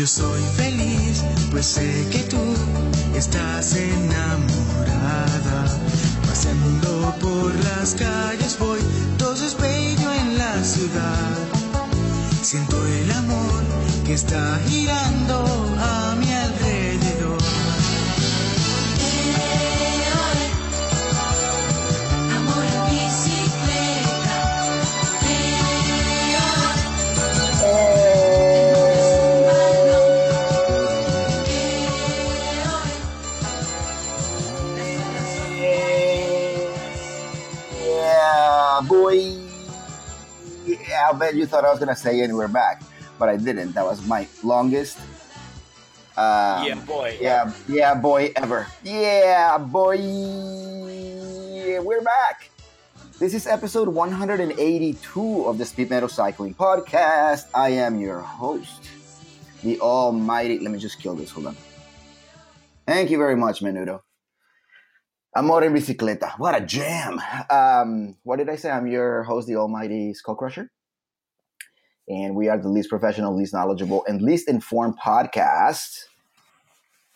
Yo soy feliz, pues sé que tú estás enamorada. Paseando por las calles voy, todo es bello en la ciudad. Siento el amor que está girando a mi alrededor. Amor en bicicleta. Yeah, boy. I bet you thought I was going to say anywhere back, but I didn't. That was my longest. Yeah, boy, ever. Yeah, boy. We're back. This is episode 182 of the Speed Metal Cycling Podcast. I am your host, the almighty. Let me just kill this. Hold on. Thank you very much, Menudo. Amor en bicicleta. What a jam. What did I say? I'm your host, the almighty Skull Crusher. And we are the least professional, least knowledgeable, and least informed podcast.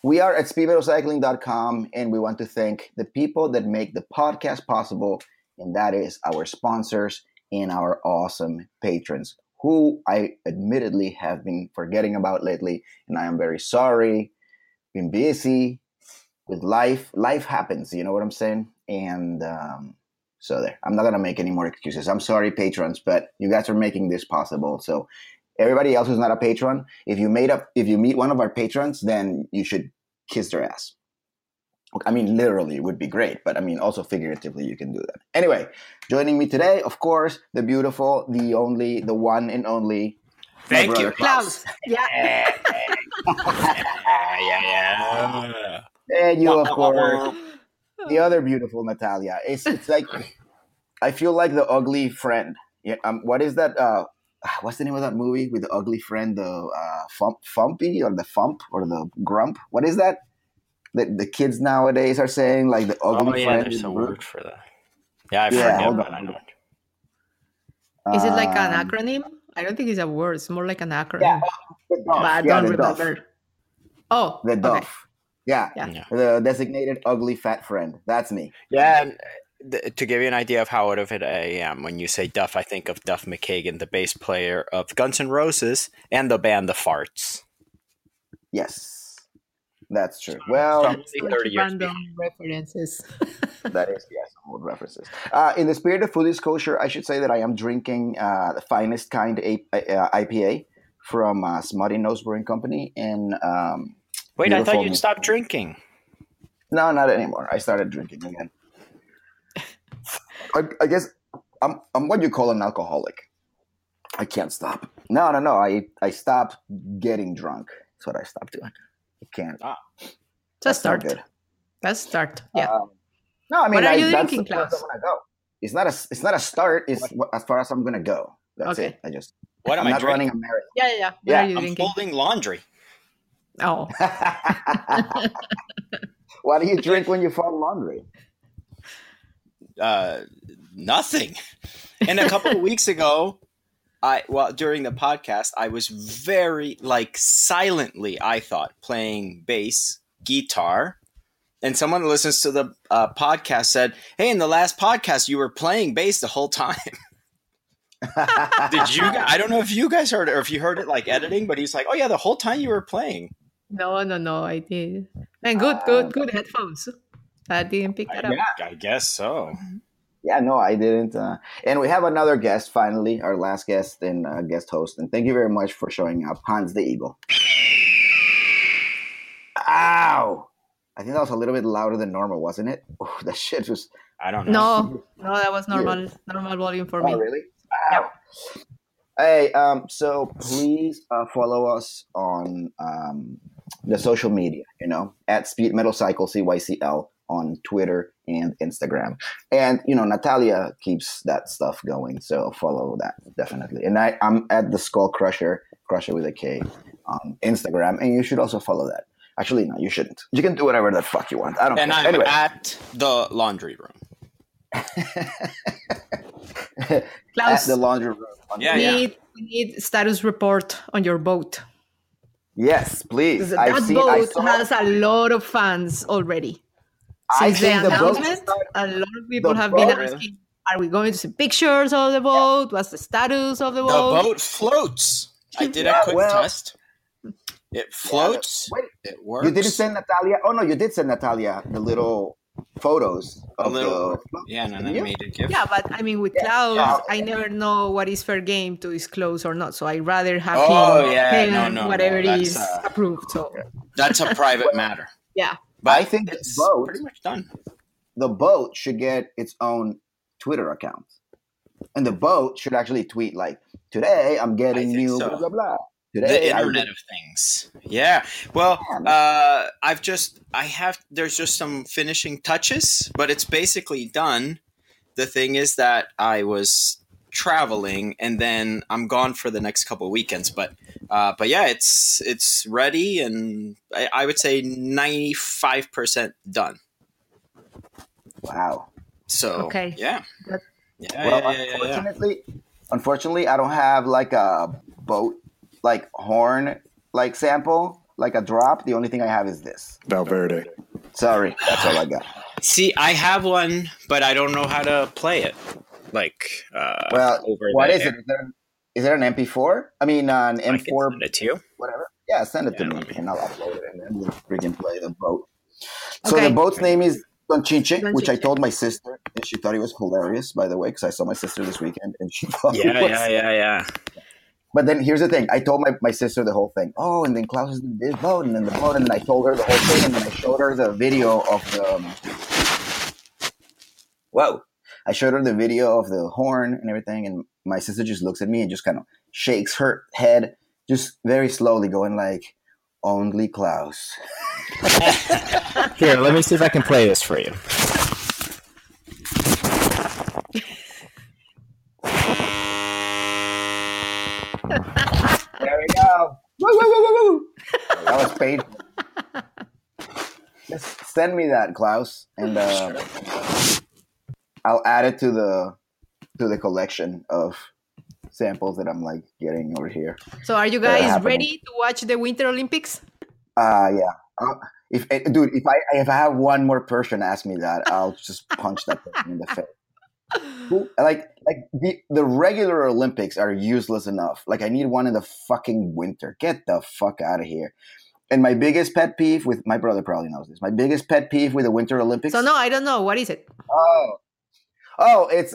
We are at speedmetalcycling.com, and we want to thank the people that make the podcast possible, and that is our sponsors and our awesome patrons, who I admittedly have been forgetting about lately, and I am very sorry. Been busy with life. Life happens, you know what I'm saying? And so there. I'm not going to make any more excuses. I'm sorry, patrons, but you guys are making this possible. So everybody else who's not a patron, if you meet one of our patrons, then you should kiss their ass. I mean, literally, it would be great. But I mean, also figuratively, you can do that. Anyway, joining me today, of course, the beautiful, the only, the one and only. Thank you, Klaus. Yeah. Yeah. And you, of course. The other beautiful Natalia. It's like, I feel like the ugly friend. Yeah, what is that? What's the name of that movie with the ugly friend? The Fumpy or the Fump or the Grump? What is that? The kids nowadays are saying like the ugly friend. There's a word for that. Yeah, I forget. I don't. Is it like an acronym? I don't think it's a word. It's more like an acronym. Yeah, but I don't remember. Oh, the Duff. Okay. Yeah, the designated ugly fat friend. That's me. Yeah, to give you an idea of how out of it I am, when you say Duff, I think of Duff McKagan, the bass player of Guns N' Roses and the band The Farts. Yes, that's true. Well, 30 years references. That is, yes, old references. In the spirit of full disclosure, I should say that I am drinking the finest kind IPA from Smutty Nose Brewing Company in. Wait, I thought you'd stop drinking. No, not anymore. I started drinking again. I guess I'm what you call an alcoholic. I can't stop. No. I stopped getting drunk. That's what I stopped doing. I can't. Just start. Let's start. Yeah. No, I mean, what are you drinking, Klaus? It's not a start. It's as far as I'm gonna go. That's it. I just. What am I drinking? Running a marathon. Yeah. What are you drinking? I'm folding laundry. Oh. What do you drink when you fold laundry? Nothing. And a couple of weeks ago, during the podcast, I was very silently, I thought, playing bass guitar. And someone who listens to the podcast said, "Hey, in the last podcast, you were playing bass the whole time." Did you? I don't know if you guys heard it or if you heard it editing, but he's like, "Oh yeah, the whole time you were playing." No, I did. And good headphones. I didn't pick that up. Yeah, I guess so. Yeah, no, I didn't. And we have another guest, finally, our last guest and guest host. And thank you very much for showing up, Hans the Eagle. Ow! I think that was a little bit louder than normal, wasn't it? Oh, that shit was... I don't know. No, that was normal. Normal volume for me. Oh, really? Wow. Yeah. Hey, so please follow us on the social media, at Speed Metal Cycle CYCL on Twitter and Instagram. And, Natalia keeps that stuff going. So follow that, definitely. And I'm at the Skull Crusher with a K on Instagram. And you should also follow that. Actually, no, you shouldn't. You can do whatever the fuck you want. I don't know. And I'm at the laundry room. Klaus, at the laundry room. We need status report on your boat. Yes, please. That boat has a lot of fans already. Since the announcement, a lot of people have been asking, are we going to see pictures of the boat? What's the status of the boat? The boat floats. I did a quick test. It floats. Yeah, it works. You didn't send Natalia. Oh, no, you did send Natalia the little photos. I made a gift. Yeah, but I mean, with Klaus, I never know what is fair game to disclose or not. So I'd rather have him, whatever it is, approved. So that's a private matter. Yeah. But I think it's pretty much done. The boat should get its own Twitter account. And the boat should actually tweet, like, today I'm getting new blah, blah, blah. Today, the Internet of Things. Yeah. Well, there's just some finishing touches, but it's basically done. The thing is that I was traveling and then I'm gone for the next couple of weekends. But yeah, it's ready, and I would say 95% done. Wow. So, yeah. Unfortunately, I don't have like a boat, like horn, like sample, like a drop. The only thing I have is this. Valverde. Sorry, that's all I got. See, I have one, but I don't know how to play it. Like, what is it? Is there an MP4? I mean, an M4. I can send it to you. Whatever. Yeah, send it to me, and I'll upload it, and then we'll freaking play the boat. So the boat's name is Donchinche, which I told my sister, and she thought it was hilarious, by the way, because I saw my sister this weekend, and she thought it was. But then here's the thing. I told my sister the whole thing. Oh, and then Klaus is in this boat, and then the boat, and then I told her the whole thing, and then I showed her the video of the... I showed her the video of the horn and everything, and my sister just looks at me and just kind of shakes her head, just very slowly going like, only Klaus. Here, let me see if I can play this for you. There we go. Woo, woo, woo, woo, woo. That was painful. Just send me that, Klaus, and I'll add it to the collection of samples that I'm like getting over here. So, are you guys ready to watch the Winter Olympics? Yeah. If I have one more person ask me that, I'll just punch that person in the face. Like the regular Olympics are useless enough. Like, I need one in the fucking winter. Get the fuck out of here. And my biggest pet peeve with my brother probably knows this. My biggest pet peeve with the Winter Olympics. So no, I don't know. What is it? Oh, it's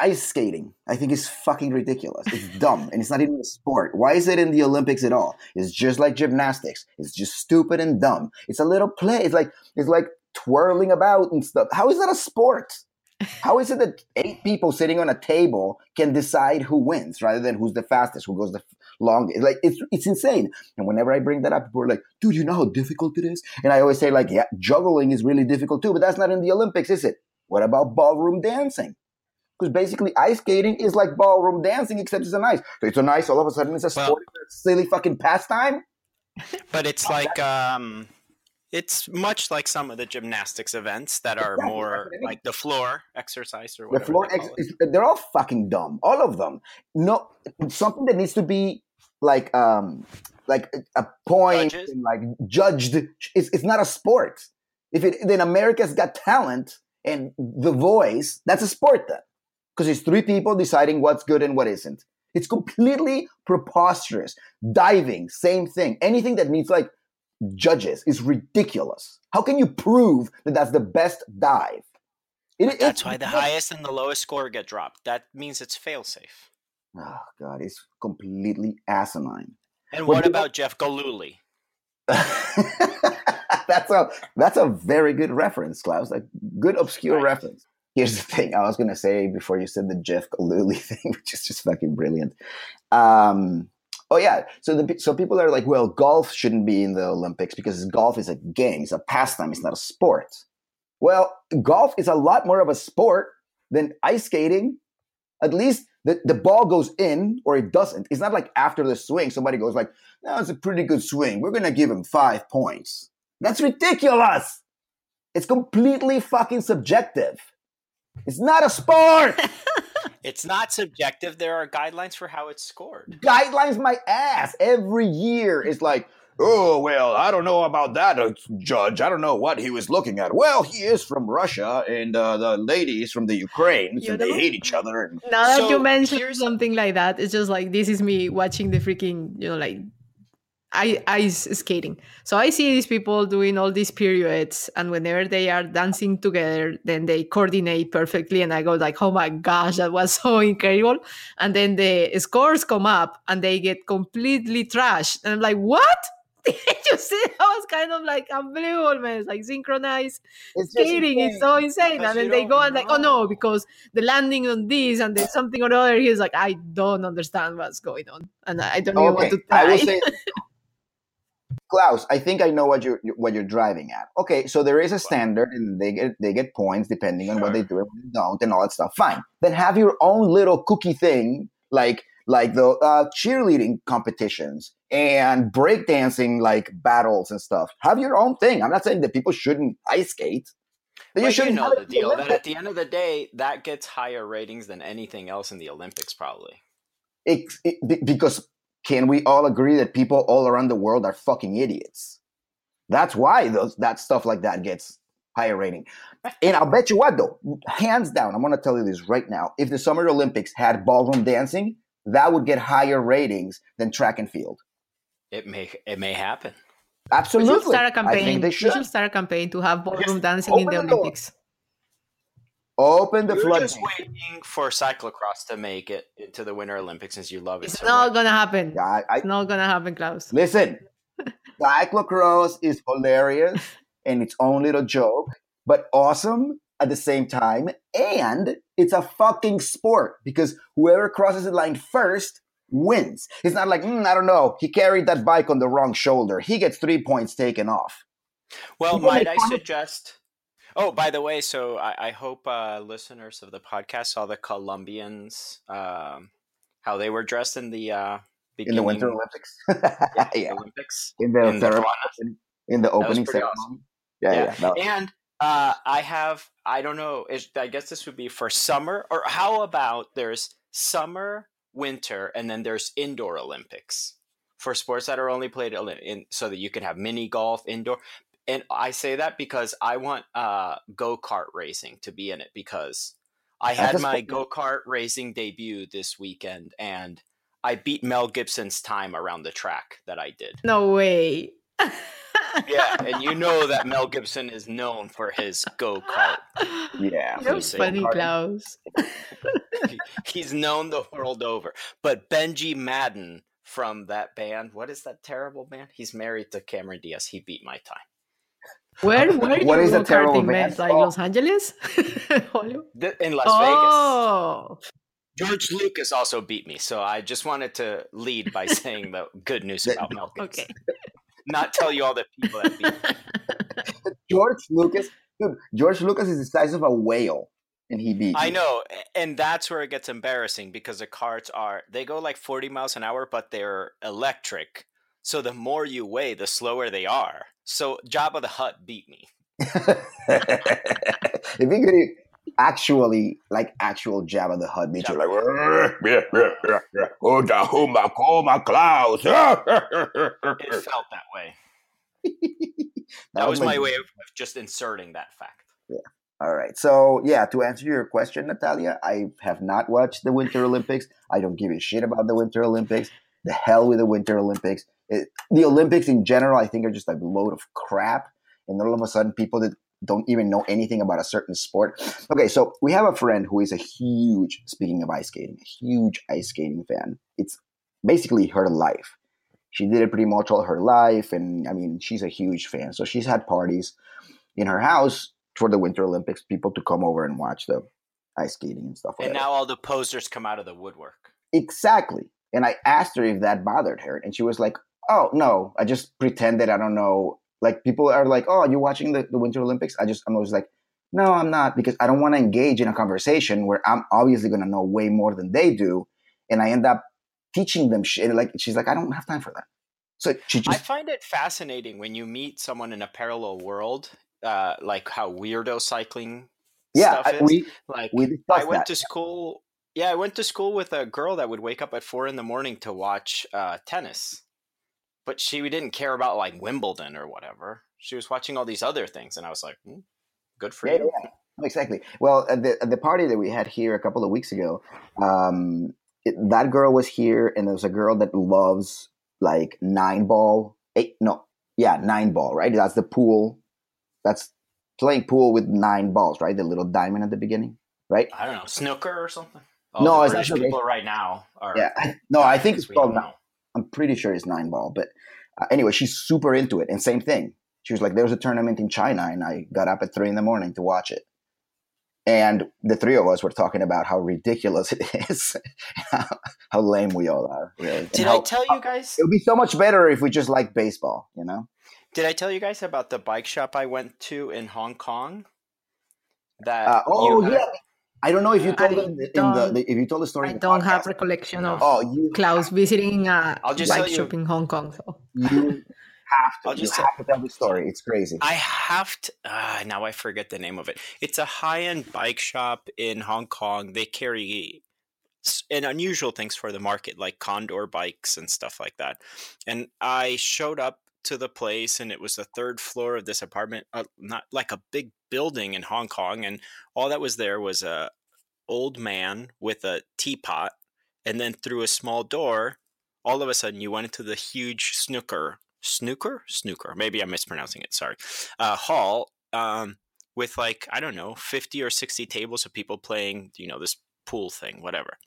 ice skating. I think it's fucking ridiculous. It's dumb, and it's not even a sport. Why is it in the Olympics at all? It's just like gymnastics. It's just stupid and dumb. It's a little play. It's like twirling about and stuff. How is that a sport? How is it that 8 people sitting on a table can decide who wins rather than who's the fastest, who goes the longest? Like, it's insane. And whenever I bring that up, people are like, dude, you know how difficult it is? And I always say, like, yeah, juggling is really difficult too, but that's not in the Olympics, is it? What about ballroom dancing? Because basically ice skating is like ballroom dancing, except it's on ice. So it's on ice, all of a sudden it's a sport, it's a silly fucking pastime. But it's like... It's much like some of the gymnastics events that are more like the floor exercise or whatever. The floor they're all fucking dumb, all of them. No, something that needs to be like a point, and like judged. It's not a sport. Then America's Got Talent and The Voice, that's a sport then, because it's 3 people deciding what's good and what isn't. It's completely preposterous. Diving, same thing. Anything that needs like judges is ridiculous. How can you prove that that's the best dive? That's why the highest and the lowest score get dropped. That means it's fail-safe. Oh, God, it's completely asinine. And what about Jeff Galooly? That's a very good reference, Klaus. Like, good obscure reference. Here's the thing I was going to say before you said the Jeff Galooly thing, which is just fucking brilliant. So people are like, well, golf shouldn't be in the Olympics because golf is a game, it's a pastime, it's not a sport. Well, golf is a lot more of a sport than ice skating. At least the ball goes in or it doesn't. It's not like after the swing, somebody goes like, no, it's a pretty good swing, we're going to give him 5 points. That's ridiculous. It's completely fucking subjective. It's not a sport. It's not subjective. There are guidelines for how it's scored. Guidelines my ass. Every year it's like, oh, well, I don't know about that, Judge. I don't know what he was looking at. Well, he is from Russia, and the lady is from the Ukraine, and they hate each other. And... Now that you mentioned something like that, it's just like, this is me watching the freaking, you know, like, ice skating. So I see these people doing all these pirouettes, and whenever they are dancing together, then they coordinate perfectly, and I go like, oh my gosh, that was so incredible. And then the scores come up, and they get completely trashed. And I'm like, what? You see, that was kind of like unbelievable, man. It's like synchronized skating. It's so insane. And then they go and like, oh no, because the landing on this and then something or other. He's like, I don't understand what's going on, and I don't even want to try. I will say, Klaus, I think I know what you're driving at. Okay, so there is a standard, and they get points depending on what they do and what they don't, and all that stuff. Fine, then have your own little cookie thing, like the cheerleading competitions and breakdancing, like battles and stuff. Have your own thing. I'm not saying that people shouldn't ice skate. But you know the deal that at the end of the day, that gets higher ratings than anything else in the Olympics, probably. Because can we all agree that people all around the world are fucking idiots? That's why that stuff like that gets higher rating. And I'll bet you what, though, hands down, I'm going to tell you this right now. If the Summer Olympics had ballroom dancing, that would get higher ratings than track and field. It may happen. Absolutely. We should start a campaign. I think they should. We should start a campaign to have ballroom dancing in the Olympics. Open the floodgates. You're just waiting for cyclocross to make it into the Winter Olympics since you love it. It's not going to happen. It's not going to happen, Klaus. Listen, cyclocross is hilarious and its own little joke, but awesome at the same time. And it's a fucking sport because whoever crosses the line first wins. It's not like, I don't know, he carried that bike on the wrong shoulder. He gets 3 points taken off. Well, might I suggest... Oh, by the way, so I hope listeners of the podcast saw the Colombians, how they were dressed in the beginning. In the Winter Olympics. Yeah, Olympics. In the opening ceremony. Awesome. Yeah. And I don't know, I guess this would be for summer, or how about there's summer, winter, and then there's indoor Olympics for sports that are only played in, so that you can have mini golf, indoor. And I say that because I want go-kart racing to be in it, because I had my go-kart racing debut this weekend, and I beat Mel Gibson's time around the track that I did. No way. Yeah, and you know that Mel Gibson is known for his go-kart. Yeah. That's funny, Klaus. He's known the world over. But Benji Madden from that band, what is that terrible band? He's married to Cameron Diaz. He beat my time. Where what is a terrible event? Like Los Angeles? In Las Vegas. George Lucas also beat me, so I just wanted to lead by saying the good news about Mel Gibson. Okay. Not tell you all the people that beat me. George Lucas is the size of a whale, and he beat me. I know, and that's where it gets embarrassing, because the carts they go like 40 miles an hour, but they're electric. So the more you weigh, the slower they are. So Jabba the Hutt beat me. If you could actual Jabba the Hutt beat you, like, oh, Dahuma, call my Klaus. It felt that way. That was my way of just inserting that fact. Yeah. All right. So, yeah, to answer your question, Natalia, I have not watched the Winter Olympics. I don't give a shit about the Winter Olympics. The hell with the Winter Olympics. The Olympics in general, I think, are just like a load of crap. And all of a sudden, people that don't even know anything about a certain sport. Okay, so we have a friend who is speaking of ice skating, a huge ice skating fan. It's basically her life. She did it pretty much all her life. And I mean, she's a huge fan. So she's had parties in her house for the Winter Olympics, people to come over and watch the ice skating and stuff like that. And now all the posers come out of the woodwork. Exactly. And I asked her if that bothered her. And she was like, oh, no, I just pretended I don't know. Like, people are like, oh, you're watching the Winter Olympics? I'm always like, no, I'm not, because I don't want to engage in a conversation where I'm obviously going to know way more than they do. And I end up teaching them shit. Like, she's like, I don't have time for that. So she just... I find it fascinating when you meet someone in a parallel world, like how weirdo cycling stuff is. We discussed that. I went to school Yeah, I went to school with a girl that would wake up at 4 a.m. to watch tennis. But we didn't care about like Wimbledon or whatever. She was watching all these other things. And I was like, good for you. Yeah. Exactly. Well, the party that we had here a couple of weeks ago, that girl was here, and there's a girl that loves like 9 ball, right? That's the pool. That's playing pool with 9 balls, right? The little diamond at the beginning, right? I don't know, snooker or something. Oh, no, it's actually people right now. No, I think it's called now. I'm pretty sure it's 9 ball, but anyway, she's super into it. And same thing. She was like, "There was a tournament in China, and I got up at 3 a.m. to watch it." And the three of us were talking about how ridiculous it is, how lame we all are. Really. Did I tell you guys? It would be so much better if we just liked baseball, you know? Did I tell you guys about the bike shop I went to in Hong Kong? I don't know if you told the story. I don't have recollection of Klaus visiting a bike shop in Hong Kong. So. You have to tell the story. It's crazy. I have to. Now I forget the name of it. It's a high-end bike shop in Hong Kong. They carry unusual things for the market, like Condor bikes and stuff like that. And I showed up to the place, and it was the 3rd floor of this apartment, not like a big building in Hong Kong. And all that was there was a old man with a teapot, and then through a small door, all of a sudden you went into the huge snooker. Maybe I'm mispronouncing it. Sorry. Hall with like, I don't know, 50 or 60 tables of people playing, this pool thing, whatever.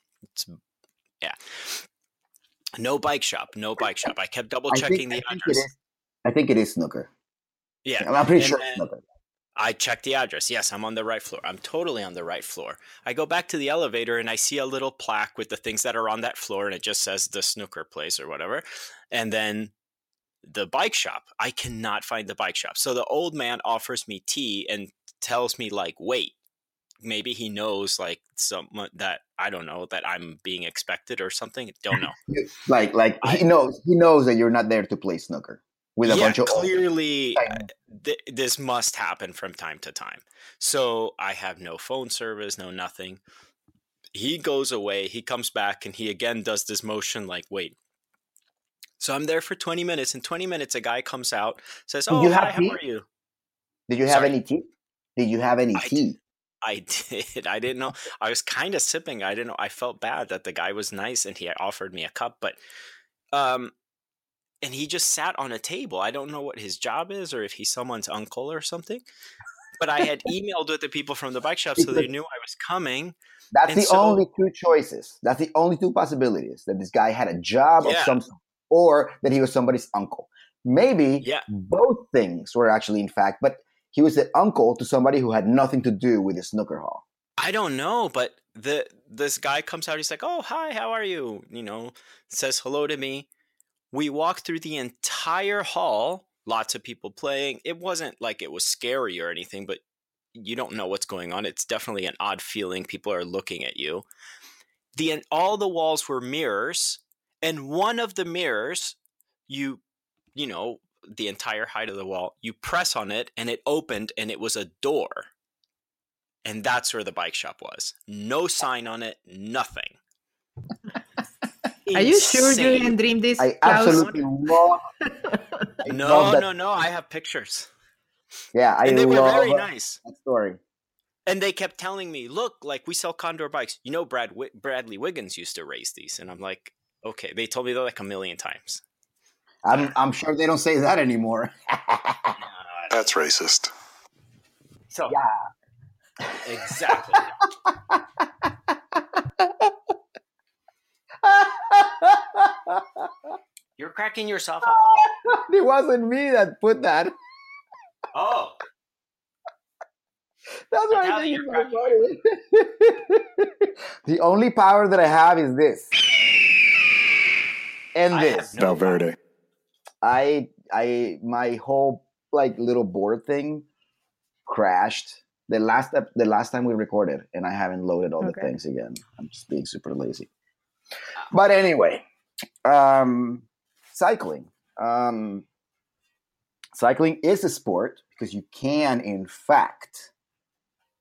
No bike shop. I kept double checking the address. I think it is snooker. Yeah. I'm pretty sure it's snooker. I checked the address. Yes, I'm on the right floor. I'm totally on the right floor. I go back to the elevator and I see a little plaque with the things that are on that floor, and it just says the snooker place or whatever. And then the bike shop. I cannot find the bike shop. So the old man offers me tea and tells me like, wait, maybe he knows like someone that I don't know that I'm being expected or something. Don't know. like he knows that you're not there to play snooker with a bunch of clearly this must happen from time to time. So I have no phone service, no nothing. He goes away. He comes back and he again does this motion like, wait. So I'm there for 20 minutes. In 20 minutes, a guy comes out, says, "Oh, hi, how are you? Did you have any tea? Did you have any tea?" I did. I didn't know. I was kind of sipping. I didn't know. I felt bad that the guy was nice and he offered me a cup, but and he just sat on a table. I don't know what his job is or if he's someone's uncle or something. But I had emailed with the people from the bike shop so they knew I was coming. That's only two choices. That's the only two possibilities, that this guy had a job of some sort, or that he was somebody's uncle. Maybe both things were actually in fact, but he was the uncle to somebody who had nothing to do with the snooker hall. I don't know, but this guy comes out, he's like, "Oh, hi, how are you?" Says hello to me. We walk through the entire hall, lots of people playing. It wasn't like it was scary or anything, but you don't know what's going on. It's definitely an odd feeling. People are looking at you. All the walls were mirrors. And one of the mirrors, the entire height of the wall, you press on it and it opened and it was a door. And that's where the bike shop was. No sign on it, nothing. Are you sure you didn't dream this? I absolutely love it. No, I have pictures. Yeah, and they were very nice. That story. And they kept telling me, "Look, like we sell Condor bikes. Bradley Wiggins used to race these." And I'm like, okay, they told me that like a million times. I'm sure they don't say that anymore. That's racist. So yeah, exactly. You're cracking yourself up. It wasn't me that put that. Oh, that's why I think it's the only power that I have is this. And this Valverde. My whole like little board thing crashed the last time we recorded, and I haven't loaded all the things again. I'm just being super lazy. But anyway, cycling. Cycling is a sport because you can in fact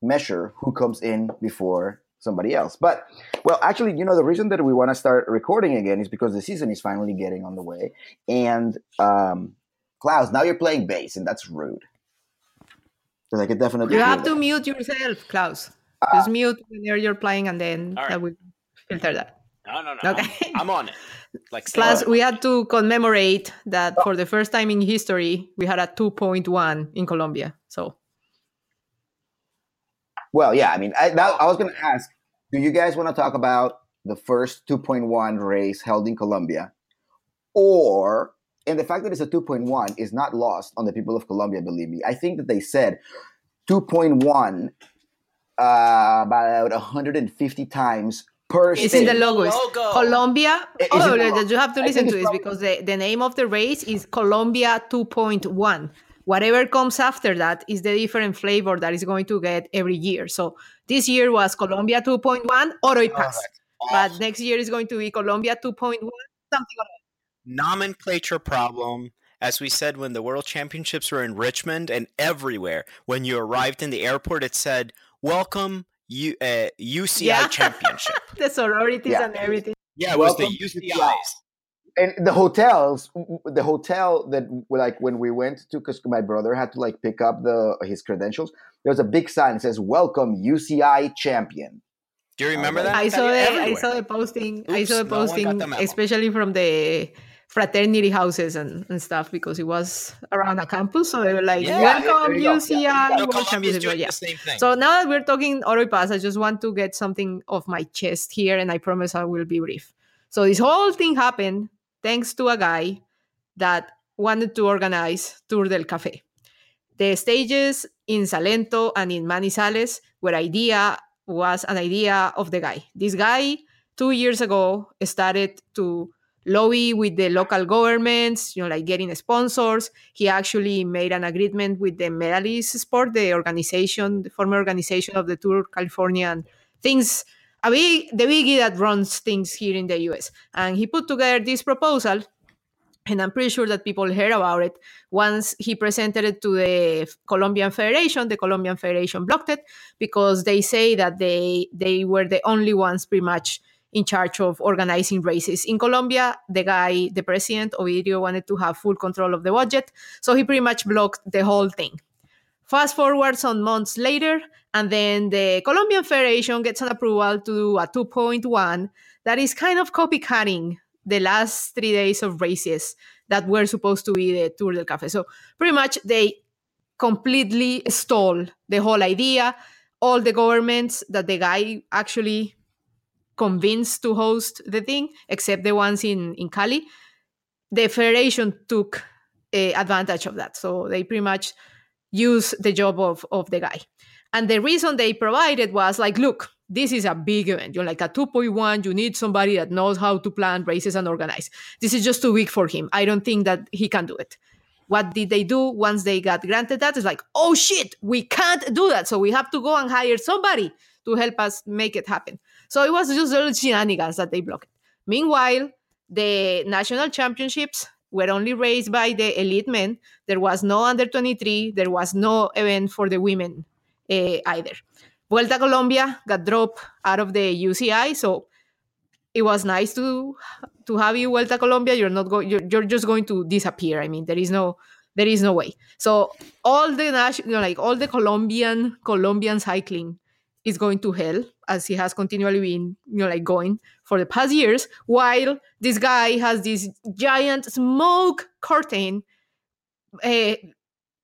measure who comes in before somebody else. But, well, actually, you know, the reason that we want to start recording again is because the season is finally getting on the way. And, Klaus, now you're playing bass, and that's rude. Because I could definitely. You have to mute yourself, Klaus. Just mute whenever you're playing, and then right. I will filter that. No. Okay. I'm on it. Like, plus, we had to commemorate that for the first time in history, we had a 2.1 in Colombia. So. Well, yeah, I mean, I was going to ask, do you guys want to talk about the first 2.1 race held in Colombia? Or, and the fact that it's a 2.1 is not lost on the people of Colombia, believe me. I think that they said 2.1 about 150 times per state. It's in the logo. Colombia. You have to listen to this because the name of the race is Colombia 2.1. Whatever comes after that is the different flavor that is going to get every year. So this year was Colombia 2.1, Oro y Paz. Awesome. But next year is going to be Colombia 2.1, something like that. Nomenclature problem. As we said, when the World Championships were in Richmond and everywhere, when you arrived in the airport, it said, welcome UCI Championship. The sororities and everything. Yeah, it welcome was the UCIs. And the hotel that, like, when we went to, because my brother had to, like, pick up his credentials, there was a big sign that says, welcome UCI champion. Do you remember that? I saw the posting. Oops, I saw the posting, especially from the fraternity houses and stuff, because it was around a campus. So they were like, welcome UCI. Yeah. World Champions. The same thing. So now that we're talking Oro y Paz, I just want to get something off my chest here, and I promise I will be brief. So this whole thing happened thanks to a guy that wanted to organize Tour del Café. The stages in Salento and in Manizales was an idea of the guy. This guy, 2 years ago, started to lobby with the local governments, you know, like getting sponsors. He actually made an agreement with the Medalist Sport, the former organization of the Tour California and things. The biggie that runs things here in the US. And he put together this proposal, and I'm pretty sure that people heard about it. Once he presented it to the Colombian Federation, the Colombian Federation blocked it because they say that they were the only ones pretty much in charge of organizing races. In Colombia, the president, Ovidio, wanted to have full control of the budget, so he pretty much blocked the whole thing. Fast forward some months later, and then the Colombian Federation gets an approval to do a 2.1 that is kind of copycatting the last 3 days of races that were supposed to be the Tour del Café. So pretty much they completely stole the whole idea. All the governments that the guy actually convinced to host the thing, except the ones in Cali, the Federation took advantage of that. So they pretty much use the job of the guy. And the reason they provided was like, look, this is a big event. You're like a 2.1. You need somebody that knows how to plan races and organize. This is just too weak for him. I don't think that he can do it. What did they do once they got granted that? It's like, oh shit, we can't do that. So we have to go and hire somebody to help us make it happen. So it was just little shenanigans that they blocked. Meanwhile, the national championships were only raised by the elite men. There was no under 23. There was no event for the women either. Vuelta Colombia got dropped out of the UCI, so it was nice to have you Vuelta Colombia. You're just going to disappear. I mean, there is no way. So all the Colombian cycling is going to hell, as he has continually been, going for the past years, while this guy has this giant smoke curtain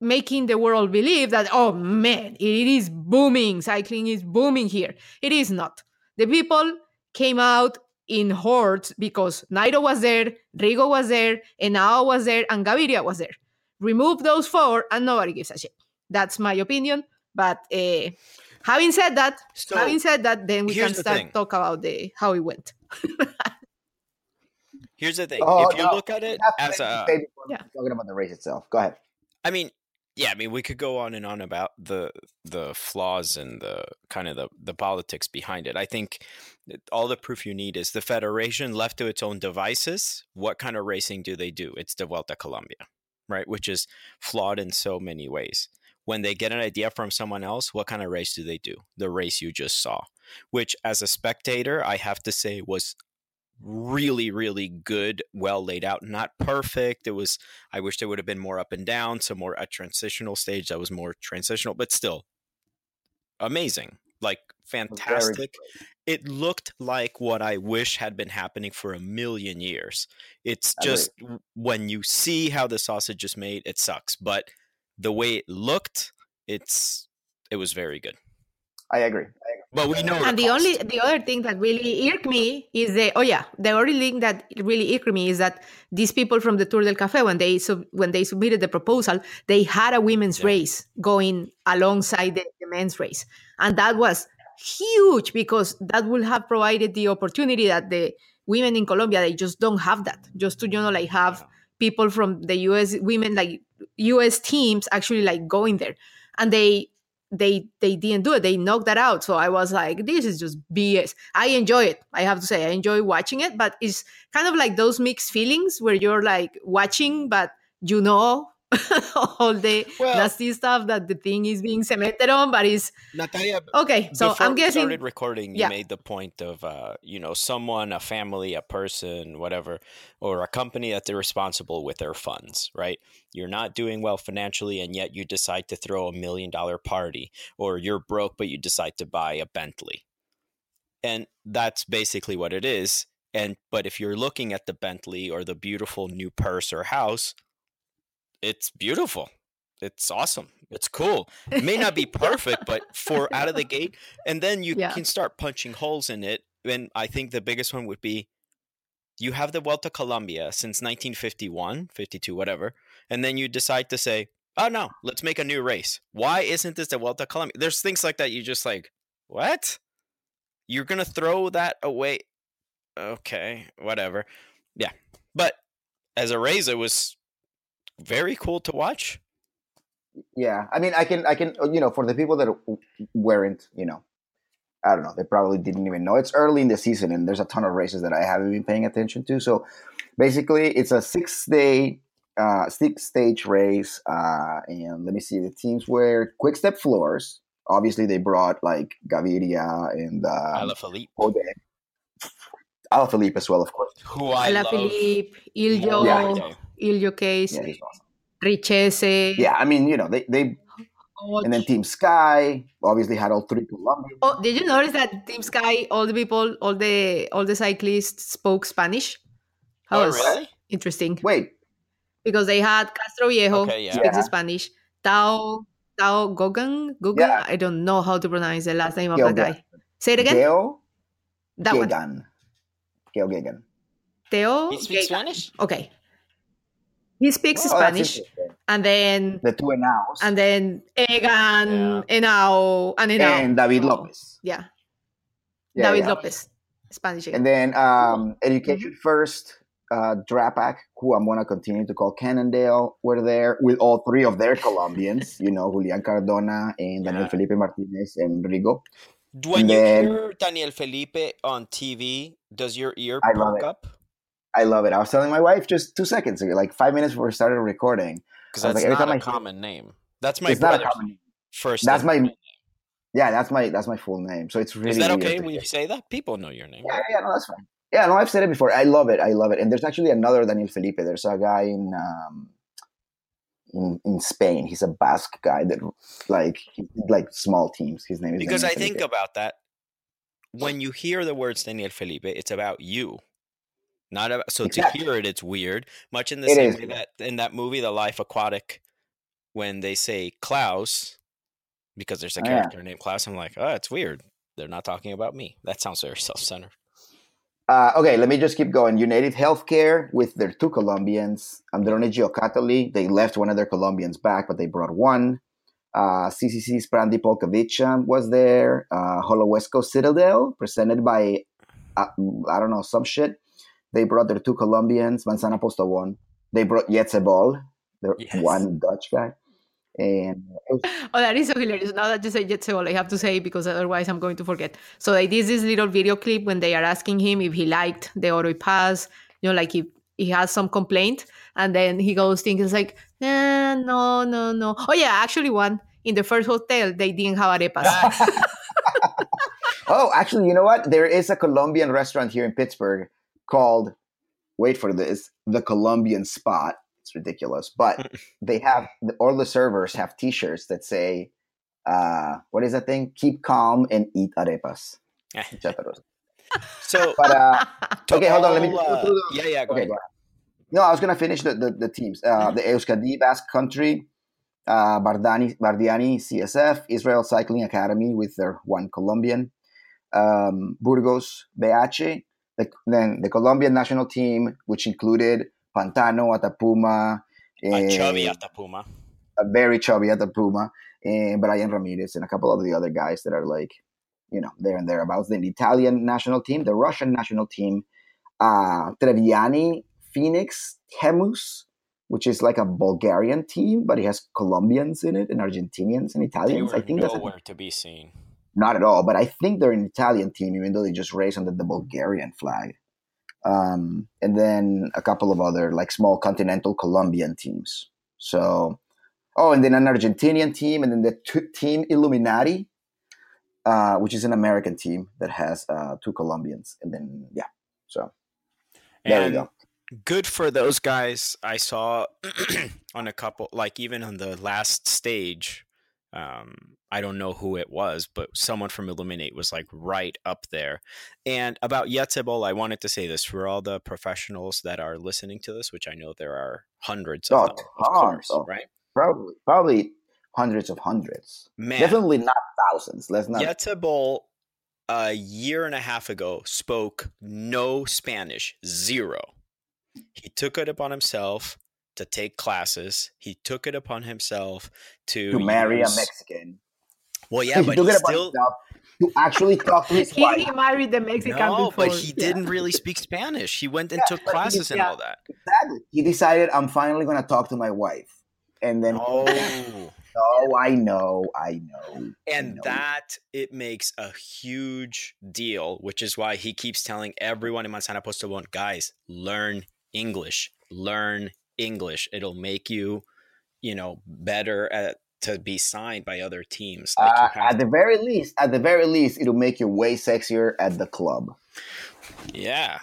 making the world believe that, oh man, it is booming, cycling is booming here. It is not. The people came out in hordes because Nairo was there, Rigo was there, Enao was there, and Gaviria was there. Remove those four, and nobody gives a shit. That's my opinion, but... Having said that, then we can start talk about how it went. Here's the thing: look at it as talking about the race itself. Go ahead. I mean, we could go on and on about the flaws and the kind of the politics behind it. I think all the proof you need is the federation left to its own devices. What kind of racing do they do? It's the Vuelta a Colombia, right? Which is flawed in so many ways. When they get an idea from someone else, what kind of race do they do? The race you just saw. which as a spectator, I have to say was really, really good, well laid out, not perfect. It was, I wish there would have been more up and down, so more a transitional stage that was more transitional, but still amazing, like fantastic. It looked like what I wish had been happening for a million years. It's just when you see how the sausage is made, it sucks, but the way it looked, it was very good. I agree. But we know. And the other thing that really irked me is that these people from the Tour del Café, when they submitted the proposal, they had a women's race going alongside the men's race, and that was huge because that would have provided the opportunity that the women in Colombia, they just don't have that. Just to have people from the U.S. women, like U.S. teams, actually going there, and they didn't do it. They knocked that out. So I was like, this is just BS. I enjoy it. I have to say, I enjoy watching it, but it's kind of like those mixed feelings where you're like watching, but all the nasty stuff that the thing is being cemented on, but it's... Natalia, okay, so I'm guessing... Before we started recording, you made the point of, someone, a family, a person, whatever, or a company that they're responsible with their funds, right? You're not doing well financially, and yet you decide to throw $1 million party, or you're broke, but you decide to buy a Bentley. And that's basically what it is. But if you're looking at the Bentley or the beautiful new purse or house... It's beautiful. It's awesome. It's cool. It may not be perfect, but for out of the gate. And then you can start punching holes in it. And I think the biggest one would be you have the Vuelta Colombia since 1951, 52, whatever. And then you decide to say, oh, no, let's make a new race. Why isn't this the Vuelta Colombia? There's things like that. You just what? You're going to throw that away. Okay, whatever. Yeah. But as a race, it was... very cool to watch. Yeah, I mean, I can, for the people that weren't, I don't know, they probably didn't even know. It's early in the season, and there's a ton of races that I haven't been paying attention to. So, basically, it's a six-stage race, and let me see, the teams were Quickstep Floors. Obviously, they brought Gaviria and Alaphilippe. Alaphilippe as well, of course. Who I love. Alaphilippe, Iljo. Yeah. Iljo Keisse, yeah, awesome. Richese. Yeah, I mean, they and then Team Sky obviously had all three Colombians. Oh, did you notice that Team Sky, all the people, all the cyclists spoke Spanish? How really? Interesting. Wait. Because they had Castro Viejo speaks Spanish. Tao Geoghegan? Yeah. I don't know how to pronounce the last name of that guy. Say it again. Geoghegan. He speaks Spanish? Okay. He speaks Spanish, and then the two Enaos, and then Egan, Enao, and David Lopez. Lopez, Spanish. Again. And then Education First, Drapac, who I'm gonna continue to call Cannondale, were there with all three of their Colombians. Julian Cardona and Daniel Felipe Martinez and Rigo. When you hear Daniel Felipe on TV, does your ear perk up? I love it. I was telling my wife just 2 seconds ago, 5 minutes before we started recording. Because that's not a common name. That's my brother's first name. That's my full name. So it's really... Is that okay when you say that? People know your name. Yeah, no, that's fine. Yeah, no, I've said it before. I love it. And there's actually another Daniel Felipe. There's a guy in Spain. He's a Basque guy that he did small teams. His name is... Because Daniel Felipe. Think about that. When you hear the words Daniel Felipe, it's about you. Not about, so exactly. To hear it, it's weird. Much in the same way that in that movie, The Life Aquatic, when they say Klaus, because there's a character named Klaus, I'm like, it's weird. They're not talking about me. That sounds very self-centered. Okay, let me just keep going. United Healthcare with their two Colombians, Androni Giocattoli. They left one of their Colombians back, but they brought one. CCC's Prandi Polkovic was there. Holowesco Citadel, presented by, I don't know, some shit. They brought their two Colombians, Manzana Postobón. They brought Jetse Bol, one Dutch guy. And that is so hilarious. Now that you say Jetse Bol, I have to say because otherwise I'm going to forget. So they did this little video clip when they are asking him if he liked the Oro y Paz, if he has some complaint. And then he goes thinking, no. Oh, yeah, actually one. In the first hotel, they didn't have arepas. Oh, actually, you know what? There is a Colombian restaurant here in Pittsburgh called, wait for this, the Colombian Spot. It's ridiculous. But they have, all the servers have t-shirts that say, what is that thing? Keep calm and eat arepas. So, but, okay, hold on. Let me. Yeah, go ahead. No, I was going to finish the teams. The Euskadi Basque Country, Bardiani CSF, Israel Cycling Academy with their one Colombian, Burgos BH, then the Colombian national team, which included Pantano, Atapuma. Chubby Atapuma. A very chubby Atapuma. And Brian Ramirez and a couple of the other guys that are like, you know, there and thereabouts. Then the Italian national team, the Russian national team, Treviani, Phoenix, Temus, which is like a Bulgarian team, but it has Colombians in it and Argentinians and Italians. They were, I think, nowhere to be seen. Not at all, but I think they're an Italian team, even though they just race under the Bulgarian flag. And then a couple of other like small continental Colombian teams. So, and then an Argentinian team, and then the Team Illuminati, which is an American team that has two Colombians. And then, yeah, so there we go. Good for those guys. I saw on a couple, like even on the last stage, I don't know who it was, but someone from Illuminate was like right up there. And about Jetse Bol, I wanted to say this for all the professionals that are listening to this, which I know there are hundreds of them, of course, right? Probably hundreds of hundreds. Man. Definitely not thousands. Let's not. Jetse Bol, a year and a half ago, spoke no Spanish, zero. He took it upon himself to take classes. He took it upon himself to marry a Mexican. Well, yeah, but he still to actually talk to his wife. He married a Mexican. No, before. But he didn't really speak Spanish. He went and took classes and all that. Exactly. He decided, I'm finally going to talk to my wife, and then I know. And that it makes a huge deal, which is why he keeps telling everyone in Manzana Postobón, guys, learn English. It'll make you, better to be signed by other teams. Like at the very least, it'll make you way sexier at the club. Yeah.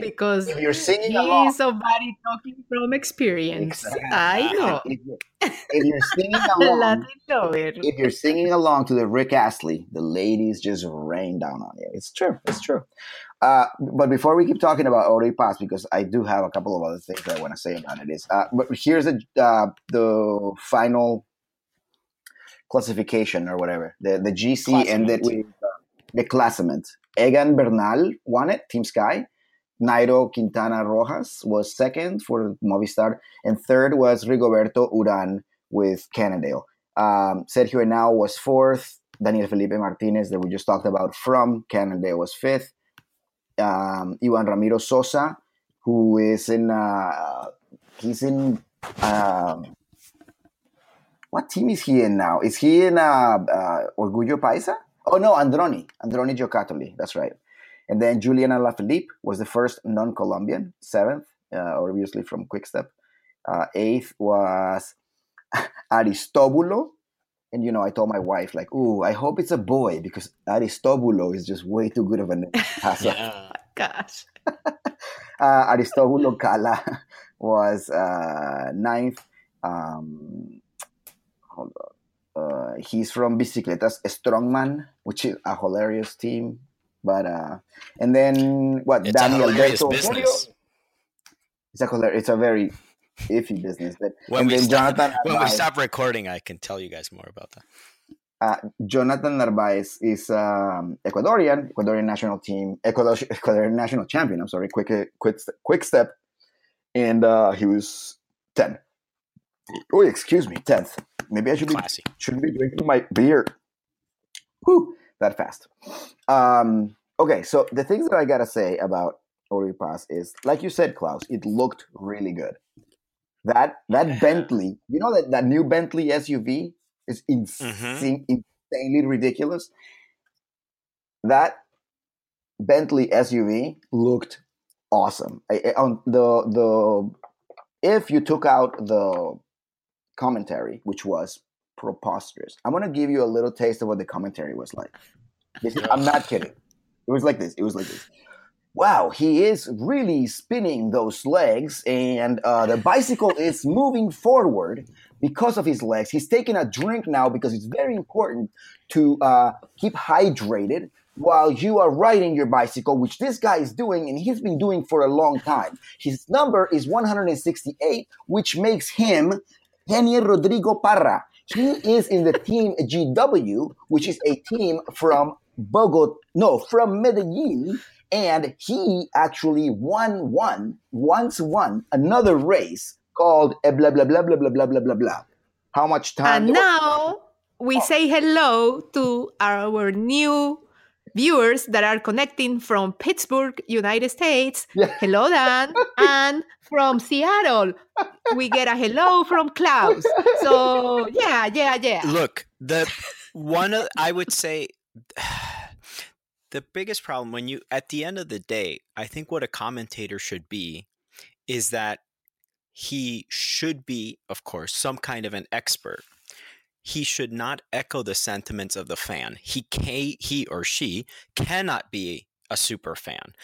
Because if you're singing along, he's somebody talking from experience. Exactly. I know. If you're singing along, if you're singing along to the Rick Astley, the ladies just rain down on you. It's true. But before we keep talking about Oro y Paz, because I do have a couple of other things that I want to say about it, but here's the final classification or whatever. The GC ended with the classement. Egan Bernal won it, Team Sky. Nairo Quintana Rojas was second for Movistar. And third was Rigoberto Urán with Cannondale. Sergio Henao was fourth. Daniel Felipe Martinez, that we just talked about, from Cannondale, was fifth. Ivan Ramiro Sosa, who is in... what team is he in now? Is he in Orgullo Paisa? Oh, no, Androni Giocattoli. That's right. And then Julian Alaphilippe was the first non-Colombian, seventh, obviously from Quickstep. Eighth was Aristóbulo. And, I told my wife, like, ooh, I hope it's a boy because Aristóbulo is just way too good of a name. Yeah. Gosh. Aristóbulo Cala was ninth. Hold on. He's from Bicicletas Strongman, which is a hilarious team. But and then what? It's Daniel a hilarious business. It's a very iffy business. But when we stop recording, I can tell you guys more about that. Jonathan Narváez is Ecuadorian national team, Ecuadorian national champion. I'm sorry, quick step, and he was 10. Oh, excuse me, 10th. Maybe I shouldn't be drinking my beer. Whew, that fast. Okay, so the things that I got to say about Oro y Paz is, like you said, Klaus, it looked really good. That Bentley, that new Bentley SUV is insanely ridiculous. That Bentley SUV looked awesome. If you took out the commentary, which was preposterous. I'm gonna give you a little taste of what the commentary was like. This, I'm not kidding. It was like this. It was like this. Wow, he is really spinning those legs, and the bicycle is moving forward because of his legs. He's taking a drink now because it's very important to keep hydrated while you are riding your bicycle, which this guy is doing, and he's been doing for a long time. His number is 168, which makes him Daniel Rodrigo Parra. He is in the team GW, which is a team from from Medellin, and he actually once won another race called blah, blah, blah, blah, blah, blah, blah, blah, blah. How much time? And now we say hello to our new viewers that are connecting from Pittsburgh, United States. Yeah. Hello, Dan. And from Seattle, we get a hello from Klaus. So, yeah. Look, I would say the biggest problem at the end of the day, I think what a commentator should be is that he should be, of course, some kind of an expert. He should not echo the sentiments of the fan. He or she cannot be a super fan.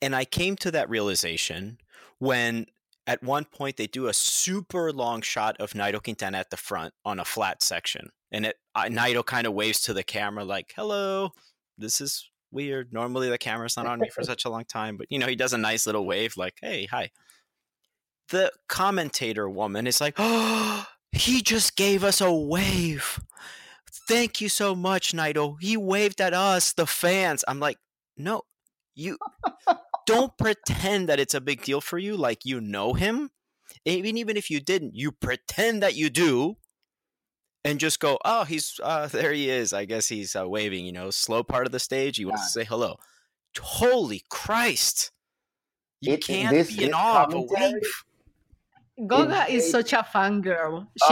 And I came to that realization when at one point they do a super long shot of Nairo Quintana at the front on a flat section. And Nairo kind of waves to the camera like, hello, this is weird. Normally the camera's not on me for such a long time. But, he does a nice little wave like, hey, hi. The commentator woman is like, oh, he just gave us a wave. Thank you so much, Nairo. He waved at us, the fans. I'm like, no, you don't pretend that it's a big deal for you. Like, you know him. Even if you didn't, you pretend that you do and just go, oh, he's there he is. I guess he's waving, slow part of the stage. He wants to say hello. Holy Christ. You can't be in awe of a wave. Goga is such a fangirl. She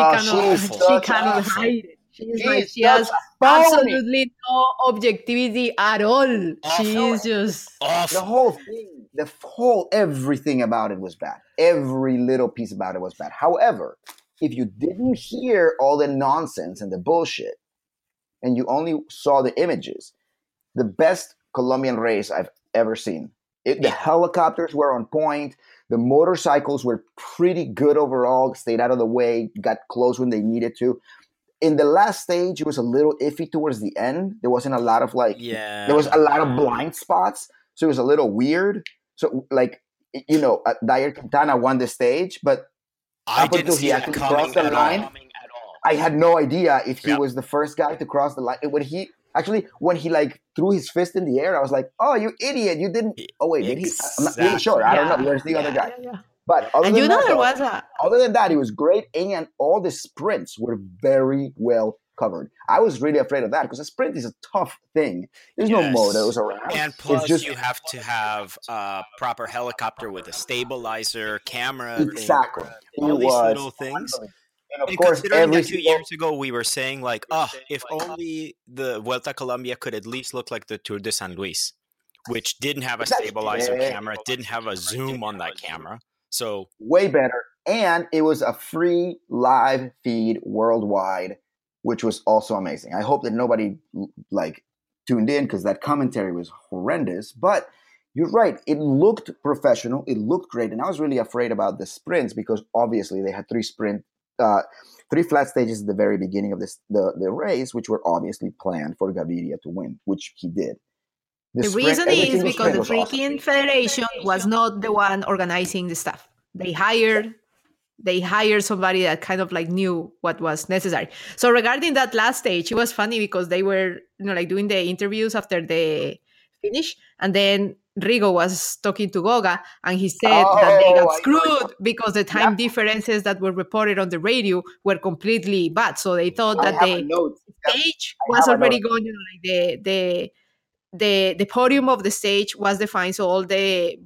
cannot hide it. She has absolutely no objectivity at all. She is just awful. The whole everything about it was bad. Every little piece about it was bad. However, if you didn't hear all the nonsense and the bullshit, and you only saw the images, the best Colombian race I've ever seen. The helicopters were on point. The motorcycles were pretty good overall, stayed out of the way, got close when they needed to. In the last stage, it was a little iffy towards the end. There wasn't a lot of there was a lot of blind spots. So it was a little weird. So Dayer Quintana won the stage, but I didn't see that coming at all. I had no idea if he was the first guy to cross the line. When he threw his fist in the air, I was like, "Oh, you idiot! You didn't." Oh wait, did he? I'm not really sure. I don't know. Where's the other guy? Yeah. But other than that, it was great, and all the sprints were very well covered. I was really afraid of that because a sprint is a tough thing. There's no motos around, and plus you have to have a proper helicopter with a stabilizer, camera, exactly, all these little things. And considering that 2 years ago we were saying if only the Vuelta a Colombia could at least look like the Tour de San Luis, which didn't have a stabilizer camera, didn't have a zoom on that camera. So way better. And it was a free live feed worldwide, which was also amazing. I hope that nobody tuned in because that commentary was horrendous. But you're right. It looked professional. It looked great. And I was really afraid about the sprints because obviously they had three flat stages at the very beginning of the race, which were obviously planned for Gaviria to win, which he did. The reason is because the freaking federation was not the one organizing the stuff. They hired somebody that kind of knew what was necessary. So regarding that last stage, it was funny because they were doing the interviews after the finish, and then Rigo was talking to Goga, and he said that they got screwed because the time differences that were reported on the radio were completely bad. So they thought that the stage was already going. The podium of the stage was defined, so all the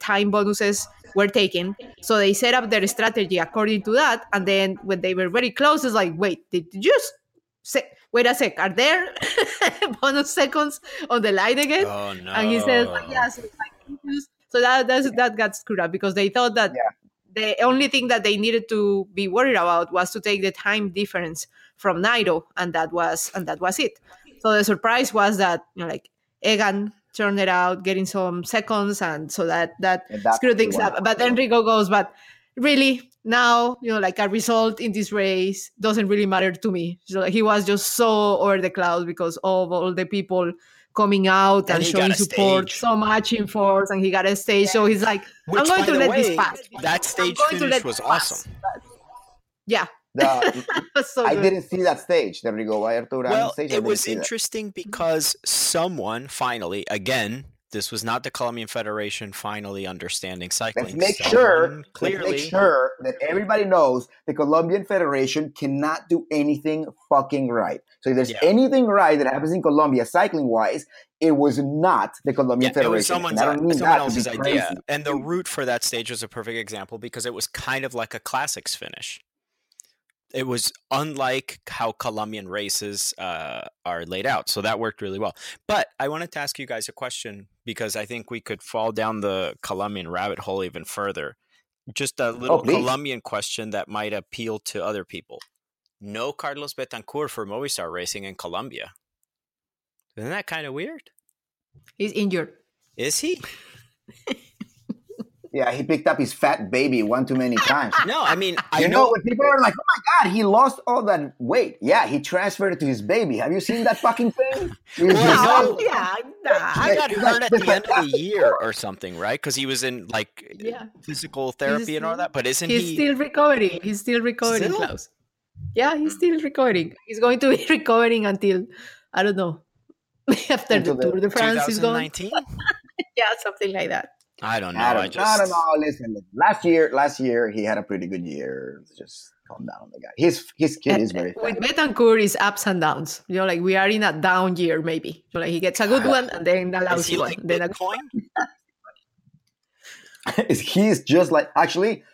time bonuses were taken. So they set up their strategy according to that, and then when they were very close, it's like, wait, did you just say? Wait a sec, are there bonus seconds on the line again? Oh, no. And he says, yes. So that got screwed up because they thought that the only thing that they needed to be worried about was to take the time difference from Nairo, and that was it. So the surprise was that, you know, like Egan turned it out, getting some seconds, and so that screwed things up. But then Rigo goes, but really now, you know, like a result in this race doesn't really matter to me. So like, he was just so over the clouds because of all the people coming out and showing support, so much in force, and he got a stage. Yeah. So he's like, which, I'm going to let this pass. That stage finish was awesome. Yeah. So I didn't see that stage, the Rigoberto Urán stage. It was interesting because someone finally, again, this was not the Colombian Federation finally understanding cycling. Let's make sure that everybody knows the Colombian Federation cannot do anything fucking right. So if there's anything right that happens in Colombia cycling-wise, it was not the Colombian Federation. It was someone else's idea. And the route for that stage was a perfect example because it was kind of like a classics finish. It was unlike how Colombian races are laid out. So that worked really well. But I wanted to ask you guys a question because I think we could fall down the Colombian rabbit hole even further. Just a little Colombian question that might appeal to other people. No Carlos Betancur for Movistar Racing in Colombia. Isn't that kind of weird? He's injured. Is he? Yeah, he picked up his fat baby one too many times. No, I mean, I know when people are like, oh my God, he lost all that weight. Yeah, he transferred it to his baby. Have you seen that fucking thing? He got hurt at the end of the year or something, right? Because he was in physical therapy and all that. But he's still recovering. He's still recovering, Klaus. Yeah, he's still recovering. He's going to be recovering until, I don't know, after the Tour de France is gone. 2019? Yeah, something like that. I don't know. I don't know. Listen, last year he had a pretty good year. Just calm down on the guy. His kid is very fast. With Betancur, is ups and downs. You know, like we are in a down year maybe. So like he gets a good one and then a lousy one. Like then a coin. He's just like, actually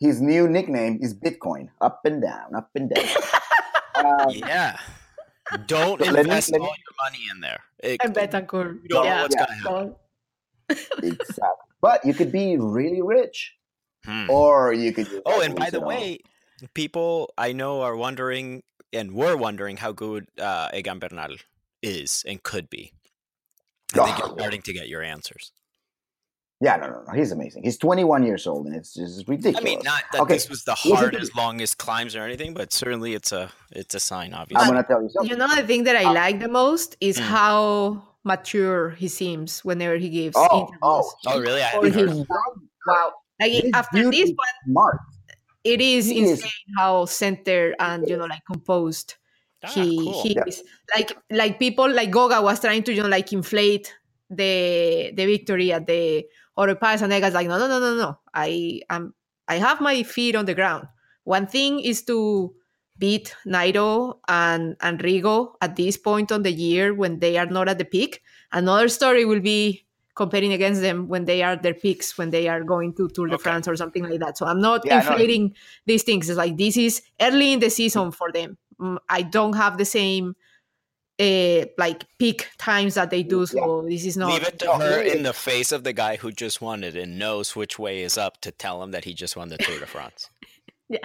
his new nickname is Bitcoin. Up and down, up and down. Yeah. Don't invest all your money in there. And Betancur. You don't know what's going to happen. Exactly. But you could be really rich, or you could. Oh, and by the way, people I know are wondering and were wondering how good Egan Bernal is and could be. I think you're starting to get your answers. Yeah, no, he's amazing. He's 21 years old, and it's just ridiculous. I mean, not that this was the hardest, longest climbs or anything, but certainly it's a sign. Obviously, I'm going to tell you something. You know, the thing that I like the most is how mature he seems whenever he gives interviews. Oh, really? Wow! Like after this one, Mark, it is insane how centered and composed he is. Like people like Goga was trying to inflate the victory at the Oro y Paz, and Egan's like no. I have my feet on the ground. One thing is to beat Nairo and Rigo at this point on the year when they are not at the peak. Another story will be competing against them when they are at their peaks, when they are going to Tour de France or something like that. So I'm not inflating these things. It's like this is early in the season for them. I don't have the same peak times that they do, so this is not... Leave it to her in the face of the guy who just won it and knows which way is up to tell him that he just won the Tour de France. Yeah.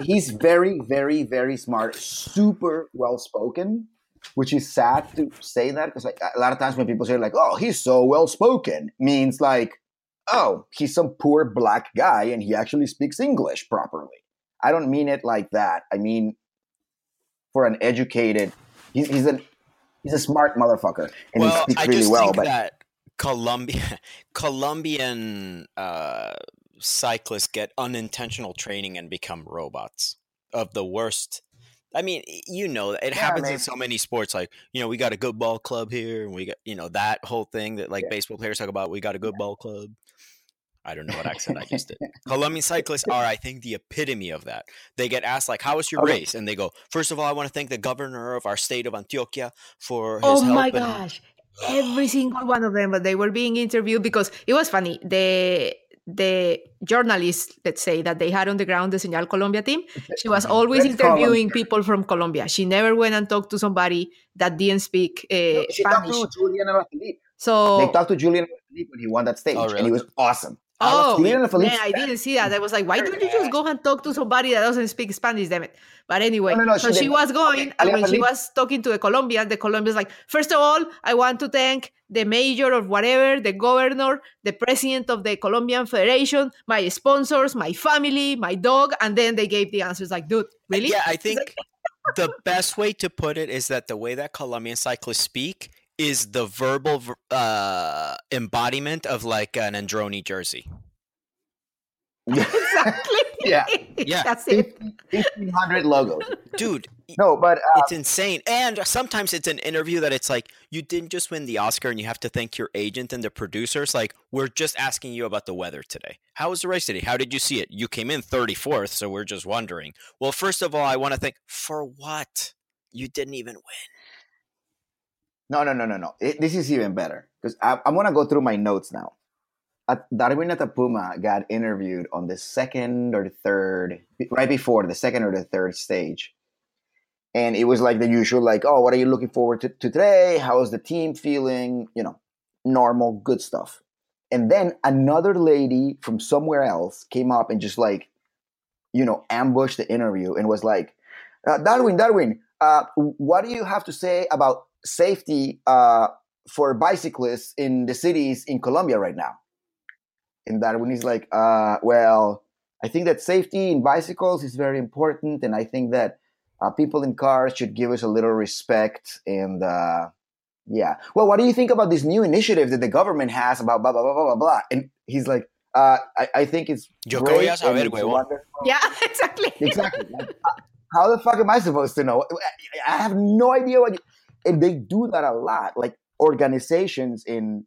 He's very, very, very smart, super well-spoken, which is sad to say that because like a lot of times when people say like, oh, he's so well-spoken, means like, oh, he's some poor black guy and he actually speaks English properly. I don't mean it like that. I mean, for an educated, he's a smart motherfucker and he speaks really well. But I just think that Colombian cyclists get unintentional training and become robots of the worst. I mean, it happens in so many sports. Like, we got a good ball club here, and we got, that whole thing that baseball players talk about. We got a good ball club. I don't know what accent I just did. Colombian cyclists are, I think, the epitome of that. They get asked, like, how was your race? And they go, first of all, I want to thank the governor of our state of Antioquia for his help. Oh my gosh. Every single one of them, but they were being interviewed because it was funny. The journalist, let's say, that they had on the ground, the Señal Colombia team, she was always interviewing people from Colombia. She never went and talked to somebody that didn't speak Spanish. She talked to Julian Alaphilippe. They talked to Julian Alaphilippe when he won that stage, and he was awesome. Oh, man, I didn't see that. I was like, why don't you just go and talk to somebody that doesn't speak Spanish, damn it. But anyway, so she was going, and when she was talking to the Colombian's like, first of all, I want to thank the mayor or whatever, the governor, the president of the Colombian Federation, my sponsors, my family, my dog, and then they gave the answers like, dude, really? Yeah, I think the best way to put it is that the way that Colombian cyclists speak is the verbal embodiment of like an Androni jersey. Exactly. Yeah. That's it. 1,500 logos. Dude. No, but it's insane. And sometimes it's an interview that it's like, you didn't just win the Oscar and you have to thank your agent and the producers. Like, we're just asking you about the weather today. How was the race today? How did you see it? You came in 34th, so we're just wondering. Well, first of all, I want to thank, for what? You didn't even win. No. This is even better because I'm going to go through my notes now. Darwin Atapuma got interviewed on the second or the third, right before the second or the third stage. And it was like the usual, like, oh, what are you looking forward to today? How is the team feeling? You know, normal, good stuff. And then another lady from somewhere else came up and just like, you know, ambushed the interview and was like, Darwin, what do you have to say about safety for bicyclists in the cities in Colombia right now? And Darwin is like, well, I think that safety in bicycles is very important, and I think that people in cars should give us a little respect. And yeah, well, what do you think about this new initiative that the government has about blah blah blah blah blah blah? And he's like, I think it's great. Yeah, exactly. Like, how the fuck am I supposed to know? I have no idea what. And they do that a lot, like organizations in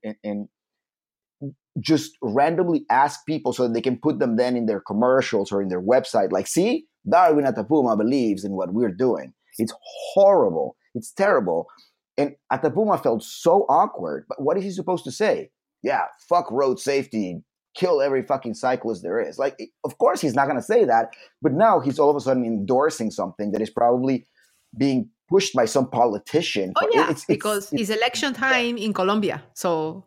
just randomly ask people so that they can put them then in their commercials or in their website. Like, see, Darwin Atapuma believes in what we're doing. It's horrible. It's terrible. And Atapuma felt so awkward. But what is he supposed to say? Yeah, fuck road safety. Kill every fucking cyclist there is. Like, of course he's not going to say that. But now he's all of a sudden endorsing something that is probably being pushed by some politician. Oh, yeah, because it's election time in Colombia. So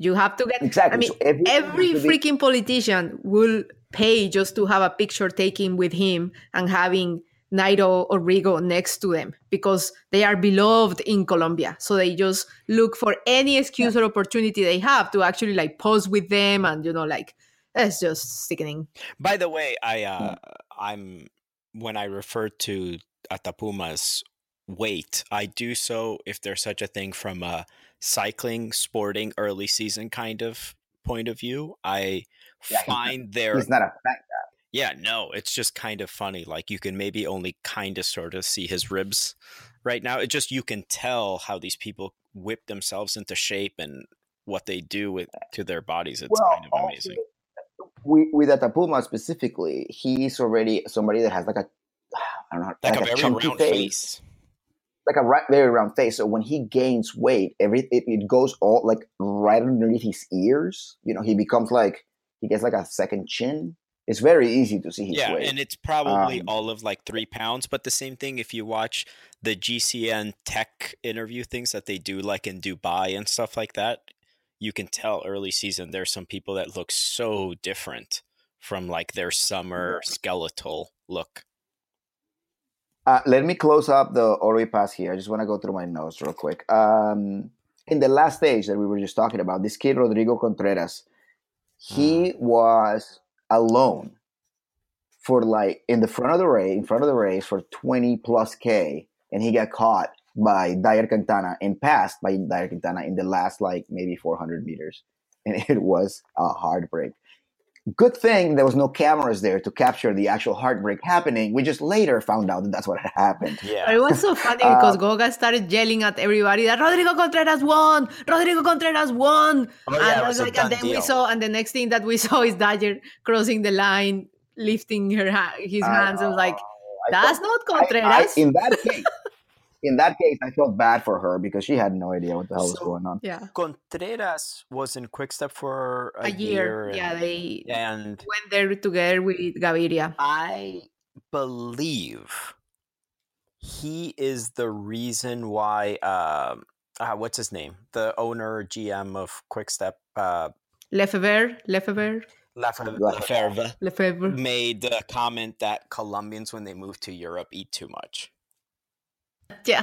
you have to get... Exactly. I mean, so every freaking politician will pay just to have a picture taken with him and having Nairo or Rigo next to them because they are beloved in Colombia. So they just look for any excuse or opportunity they have to actually like pose with them and, you know, like, it's just sickening. By the way, when I refer to Atapuma's weight, I do so, if there's such a thing, from a cycling, sporting, early season kind of point of view. It's not a fact. Yeah, no, it's just kind of funny. Like, you can maybe only kind of sort of see his ribs right now. It just, you can tell how these people whip themselves into shape and what they do to their bodies. It's kind of amazing. With Atapuma specifically, he is already somebody that has like a very round face. Like a very round face. So when he gains weight, it goes all like right underneath his ears. You know, he becomes like, he gets like a second chin. It's very easy to see his weight. Yeah, and it's probably all of like 3 pounds. But the same thing, if you watch the GCN tech interview things that they do like in Dubai and stuff like that, you can tell early season there's some people that look so different from like their summer skeletal look. Let me close up the Oro y Paz here. I just want to go through my notes real quick. In the last stage that we were just talking about, this kid, Rodrigo Contreras, he was alone for like in front of the race for 20 plus K. And he got caught by Dayer Quintana and passed by Dayer Quintana in the last like maybe 400 meters. And it was a heartbreak. Good thing there was no cameras there to capture the actual heartbreak happening. We just later found out that that's what had happened. Yeah. It was so funny because Goga started yelling at everybody that Rodrigo Contreras won. Oh, yeah, and I was like, and then deal. We saw, and the next thing that we saw is Dayer crossing the line, lifting his hands. I was like, that's not Contreras. In that case. In that case, I felt bad for her because she had no idea what the hell was going on. Yeah. Contreras was in Quickstep for a year. Yeah, they went there together with Gaviria. I believe he is the reason why, what's his name? The owner, GM of Quickstep, Lefevere made the comment that Colombians, when they move to Europe, eat too much. Yeah,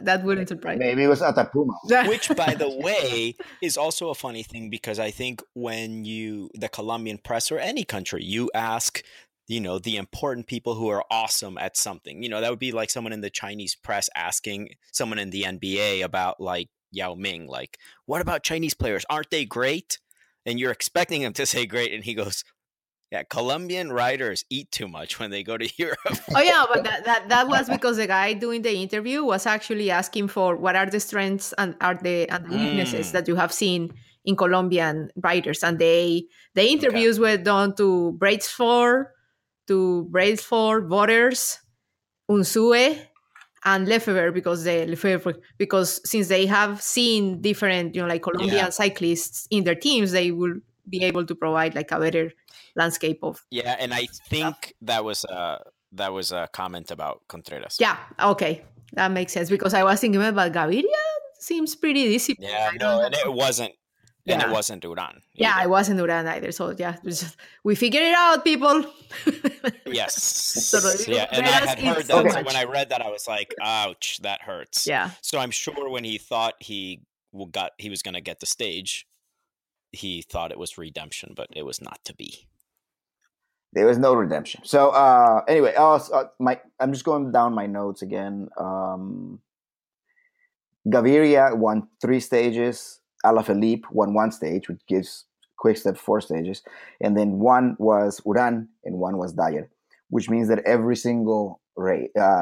that wouldn't surprise me. Maybe it was Atapuma. Which, by the way, is also a funny thing, because I think when the Colombian press or any country, you ask, the important people who are awesome at something, that would be like someone in the Chinese press asking someone in the NBA about like Yao Ming, like, what about Chinese players? Aren't they great? And you're expecting him to say great. And he goes, yeah, Colombian riders eat too much when they go to Europe. Oh, yeah, but that was because the guy doing the interview was actually asking for what are the strengths and weaknesses that you have seen in Colombian riders. And the interviews were done to Brailsford, Borders, Unsue, and Lefevere, because since they have seen different, Colombian cyclists in their teams, they will be able to provide like a better landscape of and I think that was a comment about Contreras. Okay, that makes sense, because I was thinking about Gaviria seems pretty disciplined. It wasn't Urán. It wasn't Urán either. So we figured it out, people. Yes. And I had heard that so when I read that I was like, ouch, that hurts. So I'm sure when he thought he was going to get the stage, he thought it was redemption, but it was not to be. There was no redemption. So anyway, I'm just going down my notes again. Gaviria won 3 stages. Alaphilippe won 1 stage, which gives Quickstep 4 stages. And then 1 was Urán and 1 was Dayer, which means that every single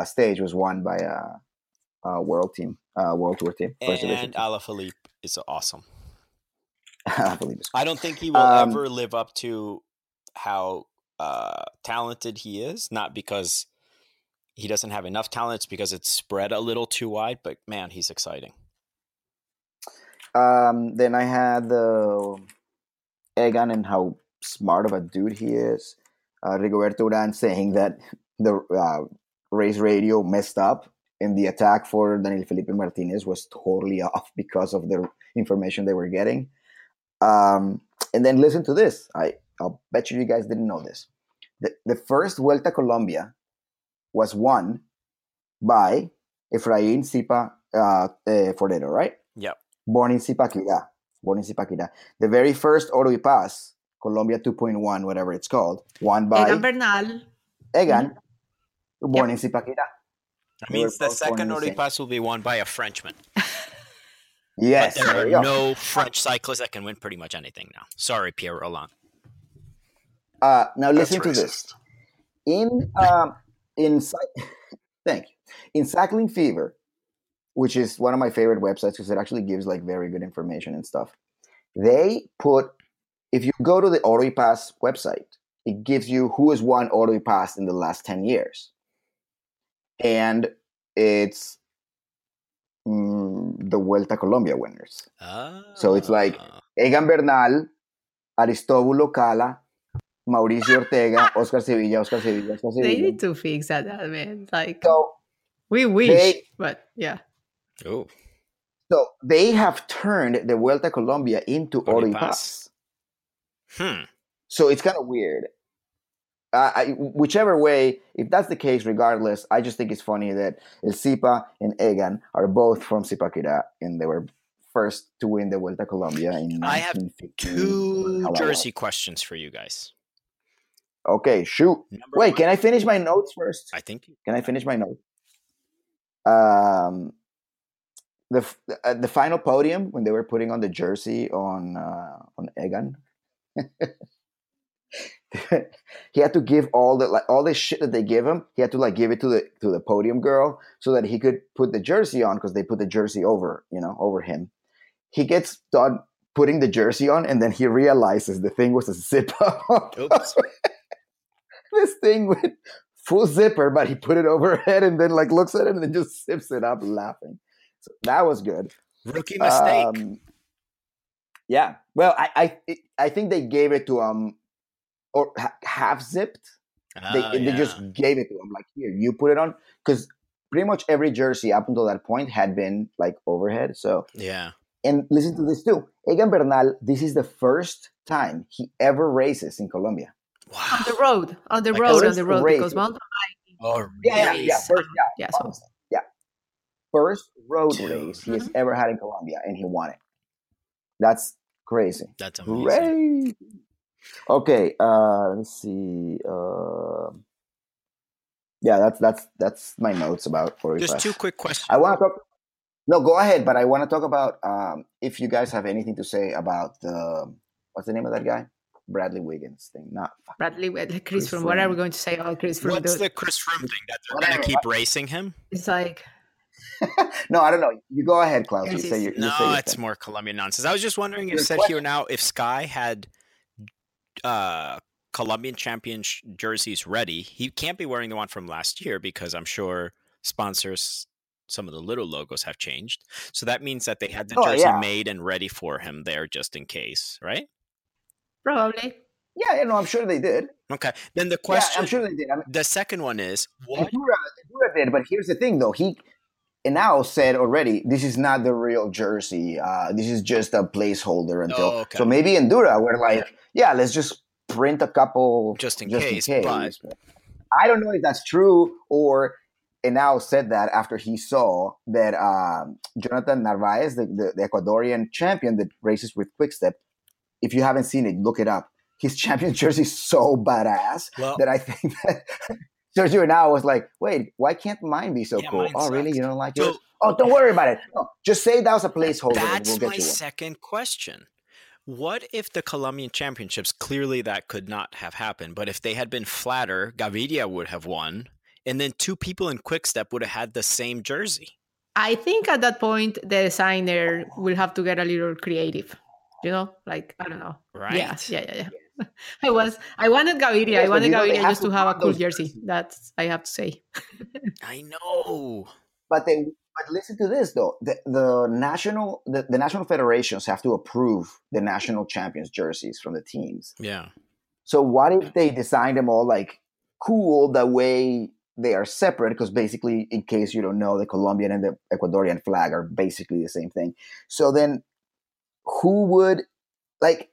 stage was won by a World Tour team. And Alaphilippe is awesome. I don't think he will ever live up to how talented he is. Not because he doesn't have enough talent, it's because it's spread a little too wide. But man, he's exciting. Then I had Egan and how smart of a dude he is. Rigoberto Urán saying that the race radio messed up and the attack for Daniel Felipe Martinez was totally off because of the information they were getting. And then listen to this. I'll bet you guys didn't know this. The first Vuelta Colombia was won by Efraín Zipa Forero, right? Yeah. Born in Zipaquirá. The very first Oro y Paz, Colombia 2.1, whatever it's called, won by Egan Bernal. Born in Zipaquirá. That means the second Oro y Paz will be won by a Frenchman. Yes, but there are no French cyclists that can win pretty much anything now. Sorry, Pierre Rolland. Now listen to this. Thank you. In Cycling Fever, which is one of my favorite websites because it actually gives like very good information and stuff. They put, if you go to the Oro y Paz website, it gives you who has won Oro y Paz in the last 10 years, and it's the Vuelta Colombia winners. So it's like Egan Bernal, Aristóbulo Cala, Mauricio Ortega, Oscar Sevilla. They need to fix that, man. Like, we wish, but yeah. Oh. So they have turned the Vuelta Colombia into Oro y Paz. So it's kind of weird. Whichever way, if that's the case, regardless, I just think it's funny that El Zipa and Egan are both from Zipaquirá, and they were first to win the Vuelta Colombia in 1915. I have 2 jersey questions for you guys. Okay, shoot. Wait, can I finish my notes first? I think. Can I finish my notes? The final podium, when they were putting on the jersey on Egan. He had to give all the shit that they gave him. He had to give it to the podium girl so that he could put the jersey on, because they put the jersey over him. He gets done putting the jersey on, and then he realizes the thing was a zip up. This thing with full zipper, but he put it over her head and then looks at it and then just zips it up, laughing. So that was good. Rookie mistake. Yeah. Well, I think they gave it to him. Or half zipped, they just gave it to him. Like, here, you put it on, because pretty much every jersey up until that point had been overhead. So And listen to this too. Egan Bernal, this is the first time he ever races in Colombia. Wow. On the road, because mountain biking. First road race he has ever had in Colombia, and he won it. That's crazy. That's amazing. Hooray. Okay, let's see. That's my notes about Oro y Paz. Just two quick questions. I want to talk. No, go ahead. But I want to talk about if you guys have anything to say about the what's the name of that guy? Bradley Wiggins thing. Not Bradley Wiggins. Chris Froome. What are we going to say about Chris Froome? What's the Chris Froome thing that they're going to keep racing him? It's like. No, I don't know. You go ahead, Klaus. It's more Colombian nonsense. I was just wondering if Sky had Colombian champion jerseys ready. He can't be wearing the one from last year because I'm sure sponsors, some of the little logos have changed. So that means that they had the jersey made and ready for him there just in case, right? Probably. Yeah, I'm sure they did. Okay. Then the question. Yeah, I'm sure they did. The second one is. What? Endura did, but here's the thing, though. Enao said already, this is not the real jersey. This is just a placeholder until. Oh, okay. So maybe Endura, we're like, let's just print a couple just in case. But I don't know if that's true or Enao said that after he saw that Jonathan Narváez, the Ecuadorian champion that races with Quickstep, if you haven't seen it, look it up. His champion jersey is so badass that I think that. Sergio Henao was like, wait, why can't mine be so cool? Oh, really? You don't like yours? Oh, don't worry about it. No, just say that was a placeholder. That's my second question. What if the Colombian championships, clearly that could not have happened, but if they had been flatter, Gaviria would have won, and then two people in Quickstep would have had the same jersey. I think at that point, the designer will have to get a little creative. You know, like, I don't know. Right. Yeah. I wanted Gaviria just to have a cool jersey. That's I have to say. I know, but listen to this though. The national federations have to approve the national champions jerseys from the teams. Yeah. So what if they designed them all like cool the way they are separate? Because basically, in case you don't know, the Colombian and the Ecuadorian flag are basically the same thing. So then, who would like?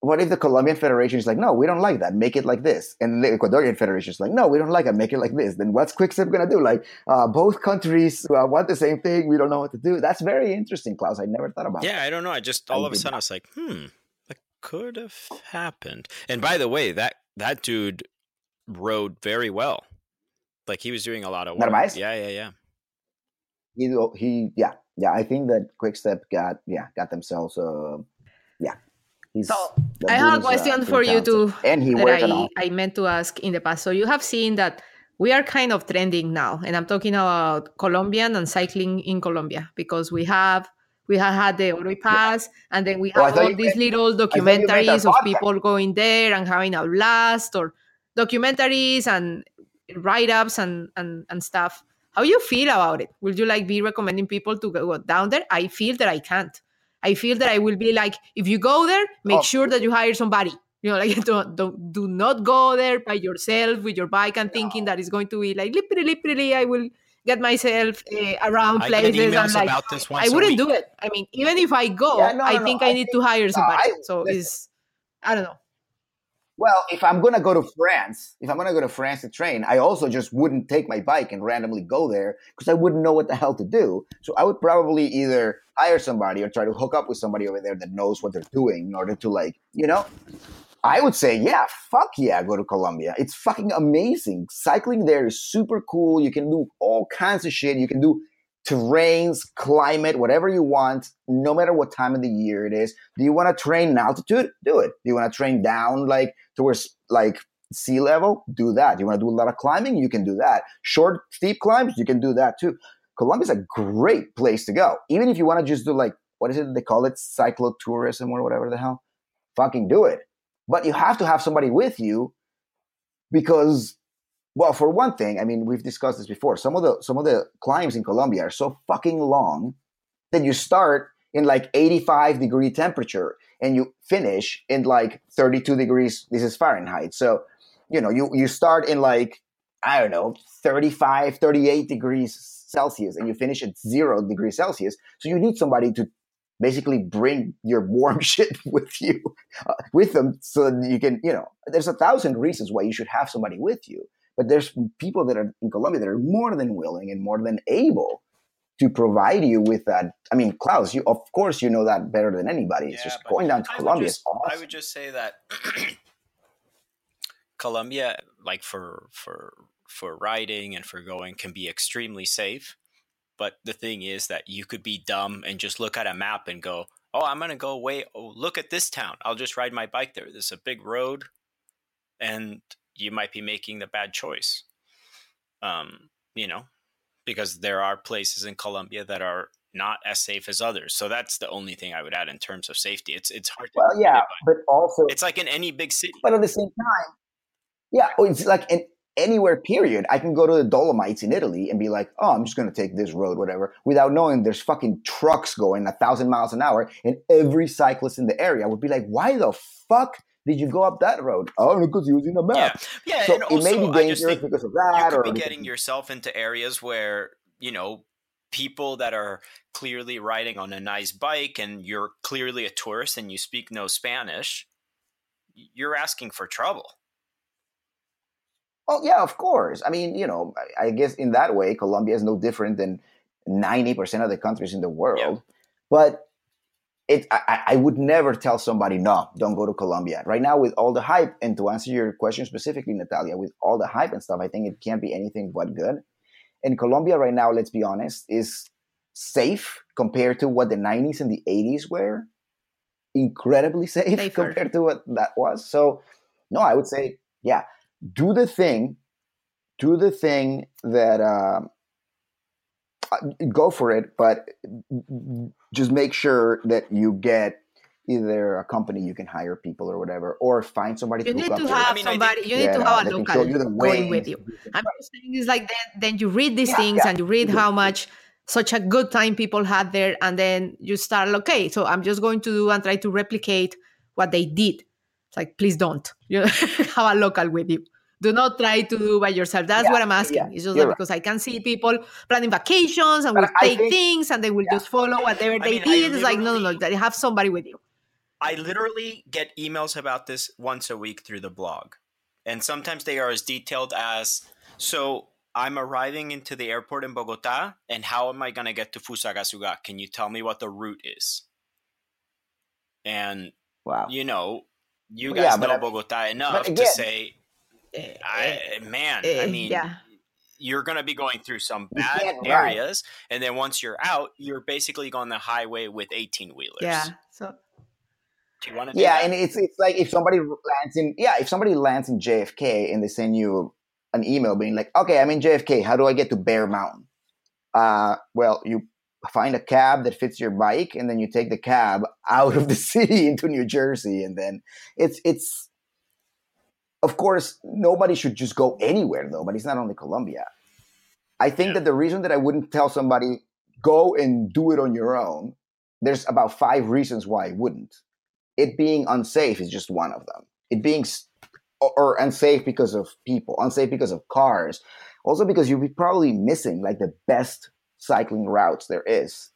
What if the Colombian Federation is like, no, we don't like that. Make it like this. And the Ecuadorian Federation is like, no, we don't like it. Make it like this. Then what's Quickstep going to do? Like, both countries want the same thing. We don't know what to do. That's very interesting, Klaus. I never thought about that. Yeah, I don't know. I just all of a sudden I was like, that could have happened. And by the way, that dude rode very well. Like he was doing a lot of work. Narváez? Yeah. He I think that Quickstep got themselves, So I have a question for you too that I meant to ask in the past. So you have seen that we are kind of trending now, and I'm talking about Colombian and cycling in Colombia because we have had the Oro y Paz, and then we have all these little documentaries of people going there and having a blast, or documentaries and write-ups and stuff. How you feel about it? Will you be recommending people to go down there? I feel that I can't. I feel that I will be like, if you go there, make sure that you hire somebody. You know, like do not go there by yourself with your bike and thinking that it's going to be like literally. I will get myself around places and like I wouldn't do it. I mean, even if I go, I need to hire somebody. I don't know. Well, if I'm gonna go to France, to train, I also just wouldn't take my bike and randomly go there because I wouldn't know what the hell to do. So I would probably either hire somebody or try to hook up with somebody over there that knows what they're doing in order to I would say, go to Colombia. It's fucking amazing. Cycling there is super cool. You can do all kinds of shit. You can do terrains, climate, whatever you want, no matter what time of the year it is. Do you want to train in altitude? Do it. Do you want to train down towards sea level? Do that. You want to do a lot of climbing? You can do that. Short, steep climbs? You can do that too. Colombia's a great place to go. Even if you want to just do what is it they call it? Cyclotourism or whatever the hell. Fucking do it. But you have to have somebody with you because... Well, for one thing, I mean, we've discussed this before. Some of the climbs in Colombia are so fucking long that you start in 85-degree temperature and you finish in 32 degrees. This is Fahrenheit. So, you start in 35, 38 degrees Celsius and you finish at 0 degrees Celsius. So you need somebody to basically bring your warm shit with you, with them, so that you can, you know, there's 1,000 reasons why you should have somebody with you. But there's people that are in Colombia that are more than willing and more than able to provide you with that. I mean, Klaus, you, of course, you know that better than anybody. It's just going down to Colombia is awesome. I would just say that Colombia, like for riding and for going, can be extremely safe. But the thing is that you could be dumb and just look at a map and go, oh, I'm going to go away. Oh, look at this town. I'll just ride my bike there. There's a big road, and you might be making the bad choice, you know, because there are places in Colombia that are not as safe as others. So that's the only thing I would add in terms of safety. It's hard. Well, yeah, but also it's like in any big city. But at the same time, yeah, it's like in anywhere, period. I can go to the Dolomites in Italy and be like, oh, I'm just going to take this road, whatever, without knowing there's fucking trucks going 1,000 miles an hour, and every cyclist in the area would be like, why the fuck did you go up that road? Oh, because you was in a map. Yeah, so and it also, may be dangerous because of that. You could be getting yourself into areas where, you know, people that are clearly riding on a nice bike, and you're clearly a tourist and you speak no Spanish, you're asking for trouble. Oh, yeah, of course. I mean, you know, I guess in that way, Colombia is no different than 90% of the countries in the world. Yeah. But I would never tell somebody, no, don't go to Colombia. Right now, with all the hype, and to answer your question specifically, Natalia, with all the hype and stuff, I think it can't be anything but good. And Colombia right now, let's be honest, is safe compared to what the 90s and the 80s were. Incredibly safe compared to what that was. So, no, I would say, yeah, do the thing that go for it, but just make sure that you get either a company you can hire people or whatever, or find somebody. You need to have somebody. You need to have a local going with you. I'm just saying it's like then you read these things and you read how much such a good time people had there, and then you start, okay, so I'm just going to do and try to replicate what they did. It's like, please don't. You have a local with you. Do not try to do by yourself. That's what I'm asking. Yeah, it's just that because I can see people planning vacations and will take things and they will just follow whatever they did. It's like, no, have somebody with you. I literally get emails about this once a week through the blog. And sometimes they are as detailed as, so I'm arriving into the airport in Bogotá, and how am I going to get to Fusagasugá? Can you tell me what the route is? And, you know, you guys know Bogotá enough to say... you're going to be going through some bad areas, and then once you're out, you're basically on the highway with 18-wheelers. Yeah. So do you want to? Yeah, and it's like if somebody lands in JFK and they send you an email being like, "Okay, I'm in JFK. How do I get to Bear Mountain?" Well, you find a cab that fits your bike, and then you take the cab out of the city into New Jersey, and then it's. Of course, nobody should just go anywhere, though, but it's not only Colombia. I think that the reason that I wouldn't tell somebody, go and do it on your own, there's about 5 reasons why I wouldn't. It being unsafe is just one of them. It being or unsafe because of people, unsafe because of cars. Also because you'll be probably missing like the best cycling routes there is.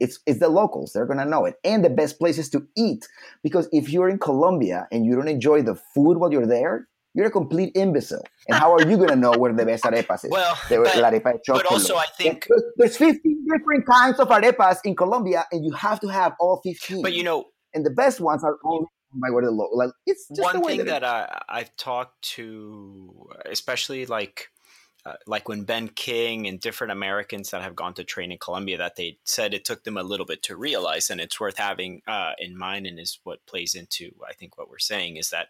It's the locals. They're going to know it. And the best places to eat. Because if you're in Colombia and you don't enjoy the food while you're there, you're a complete imbecile. And how are you going to know where the best arepas is? Well, but also I think... There's 15 different kinds of arepas in Colombia, and you have to have all 15. But you know... And the best ones are all by where the local... Like, it's just one thing that I've talked to, especially like when Ben King and different Americans that have gone to train in Colombia, that they said it took them a little bit to realize, and it's worth having in mind, and is what plays into, I think, what we're saying is that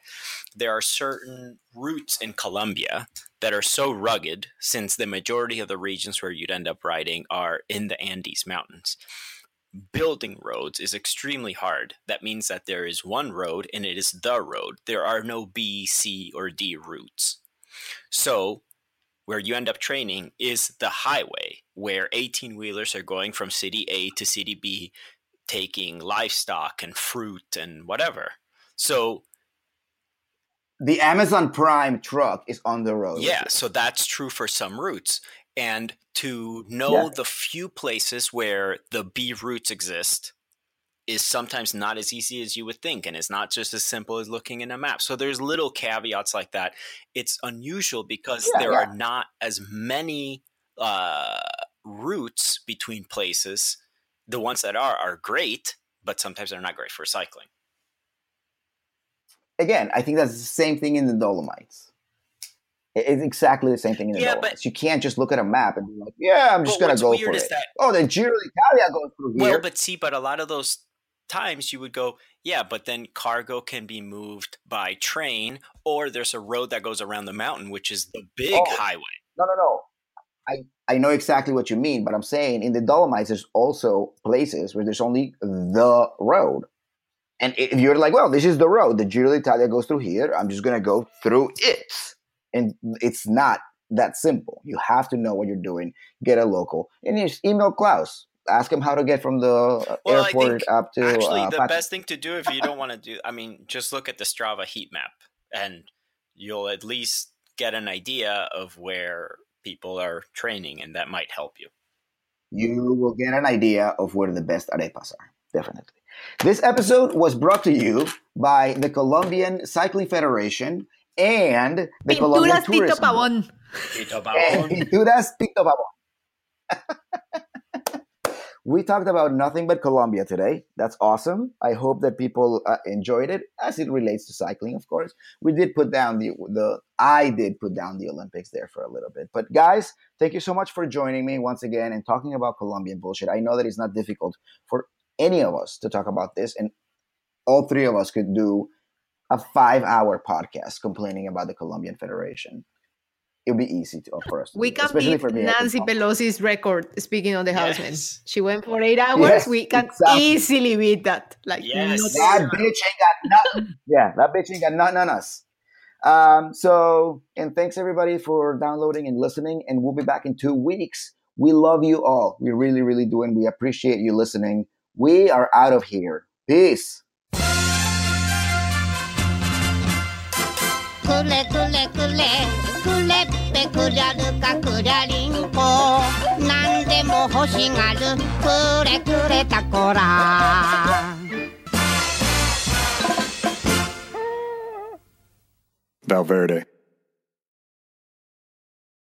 there are certain routes in Colombia that are so rugged, since the majority of the regions where you'd end up riding are in the Andes Mountains. Building roads is extremely hard. That means that there is one road, and it is the road. There are no B, C, or D routes. So where you end up training is the highway, where 18-wheelers are going from city A to city B, taking livestock and fruit and whatever. So the Amazon Prime truck is on the road. Yeah, so that's true for some routes. And to know the few places where the B routes exist is sometimes not as easy as you would think, and it's not just as simple as looking in a map. So there's little caveats like that. It's unusual because there are not as many routes between places. The ones that are great, but sometimes they're not great for cycling. Again, I think that's the same thing in the Dolomites. It's exactly the same thing in the Dolomites. But you can't just look at a map and be like, I'm just going to go for it. The Giro d'Italia goes through here. Well, but a lot of those times you would go, but then cargo can be moved by train, or there's a road that goes around the mountain, which is the big highway. No. I know exactly what you mean, but I'm saying in the Dolomites, there's also places where there's only the road. And if you're like, well, this is the road. The Giro d'Italia goes through here. I'm just going to go through it. And it's not that simple. You have to know what you're doing. Get a local. And just email Klaus. Ask him how to get from the airport up to – actually, the best thing to do if you don't want to do – I mean, just look at the Strava heat map. And you'll at least get an idea of where – people are training, and that might help you. You will get an idea of where the best arepas are, definitely. This episode was brought to you by the Colombian Cycling Federation and the Colombian Tourism. Pinturas Tito Pavón. We talked about nothing but Colombia today. That's awesome. I hope that people enjoyed it, as it relates to cycling, of course. We did put down the Olympics there for a little bit. But guys, thank you so much for joining me once again and talking about Colombian bullshit. I know that it's not difficult for any of us to talk about this, and all three of us could do a 5-hour podcast complaining about the Colombian Federation. It'll be easy for us. We can beat Nancy Pelosi's record speaking on the Houseman. She went for 8 hours. Yes, we can easily beat that. That bitch ain't got nothing. That bitch ain't got nothing on us. And thanks everybody for downloading and listening. And we'll be back in 2 weeks. We love you all. We really, really do. And we appreciate you listening. We are out of here. Peace. Kule, kule, kule. くりゃるかくりゃりんこなんでも欲しがるくれくれたこら Valverde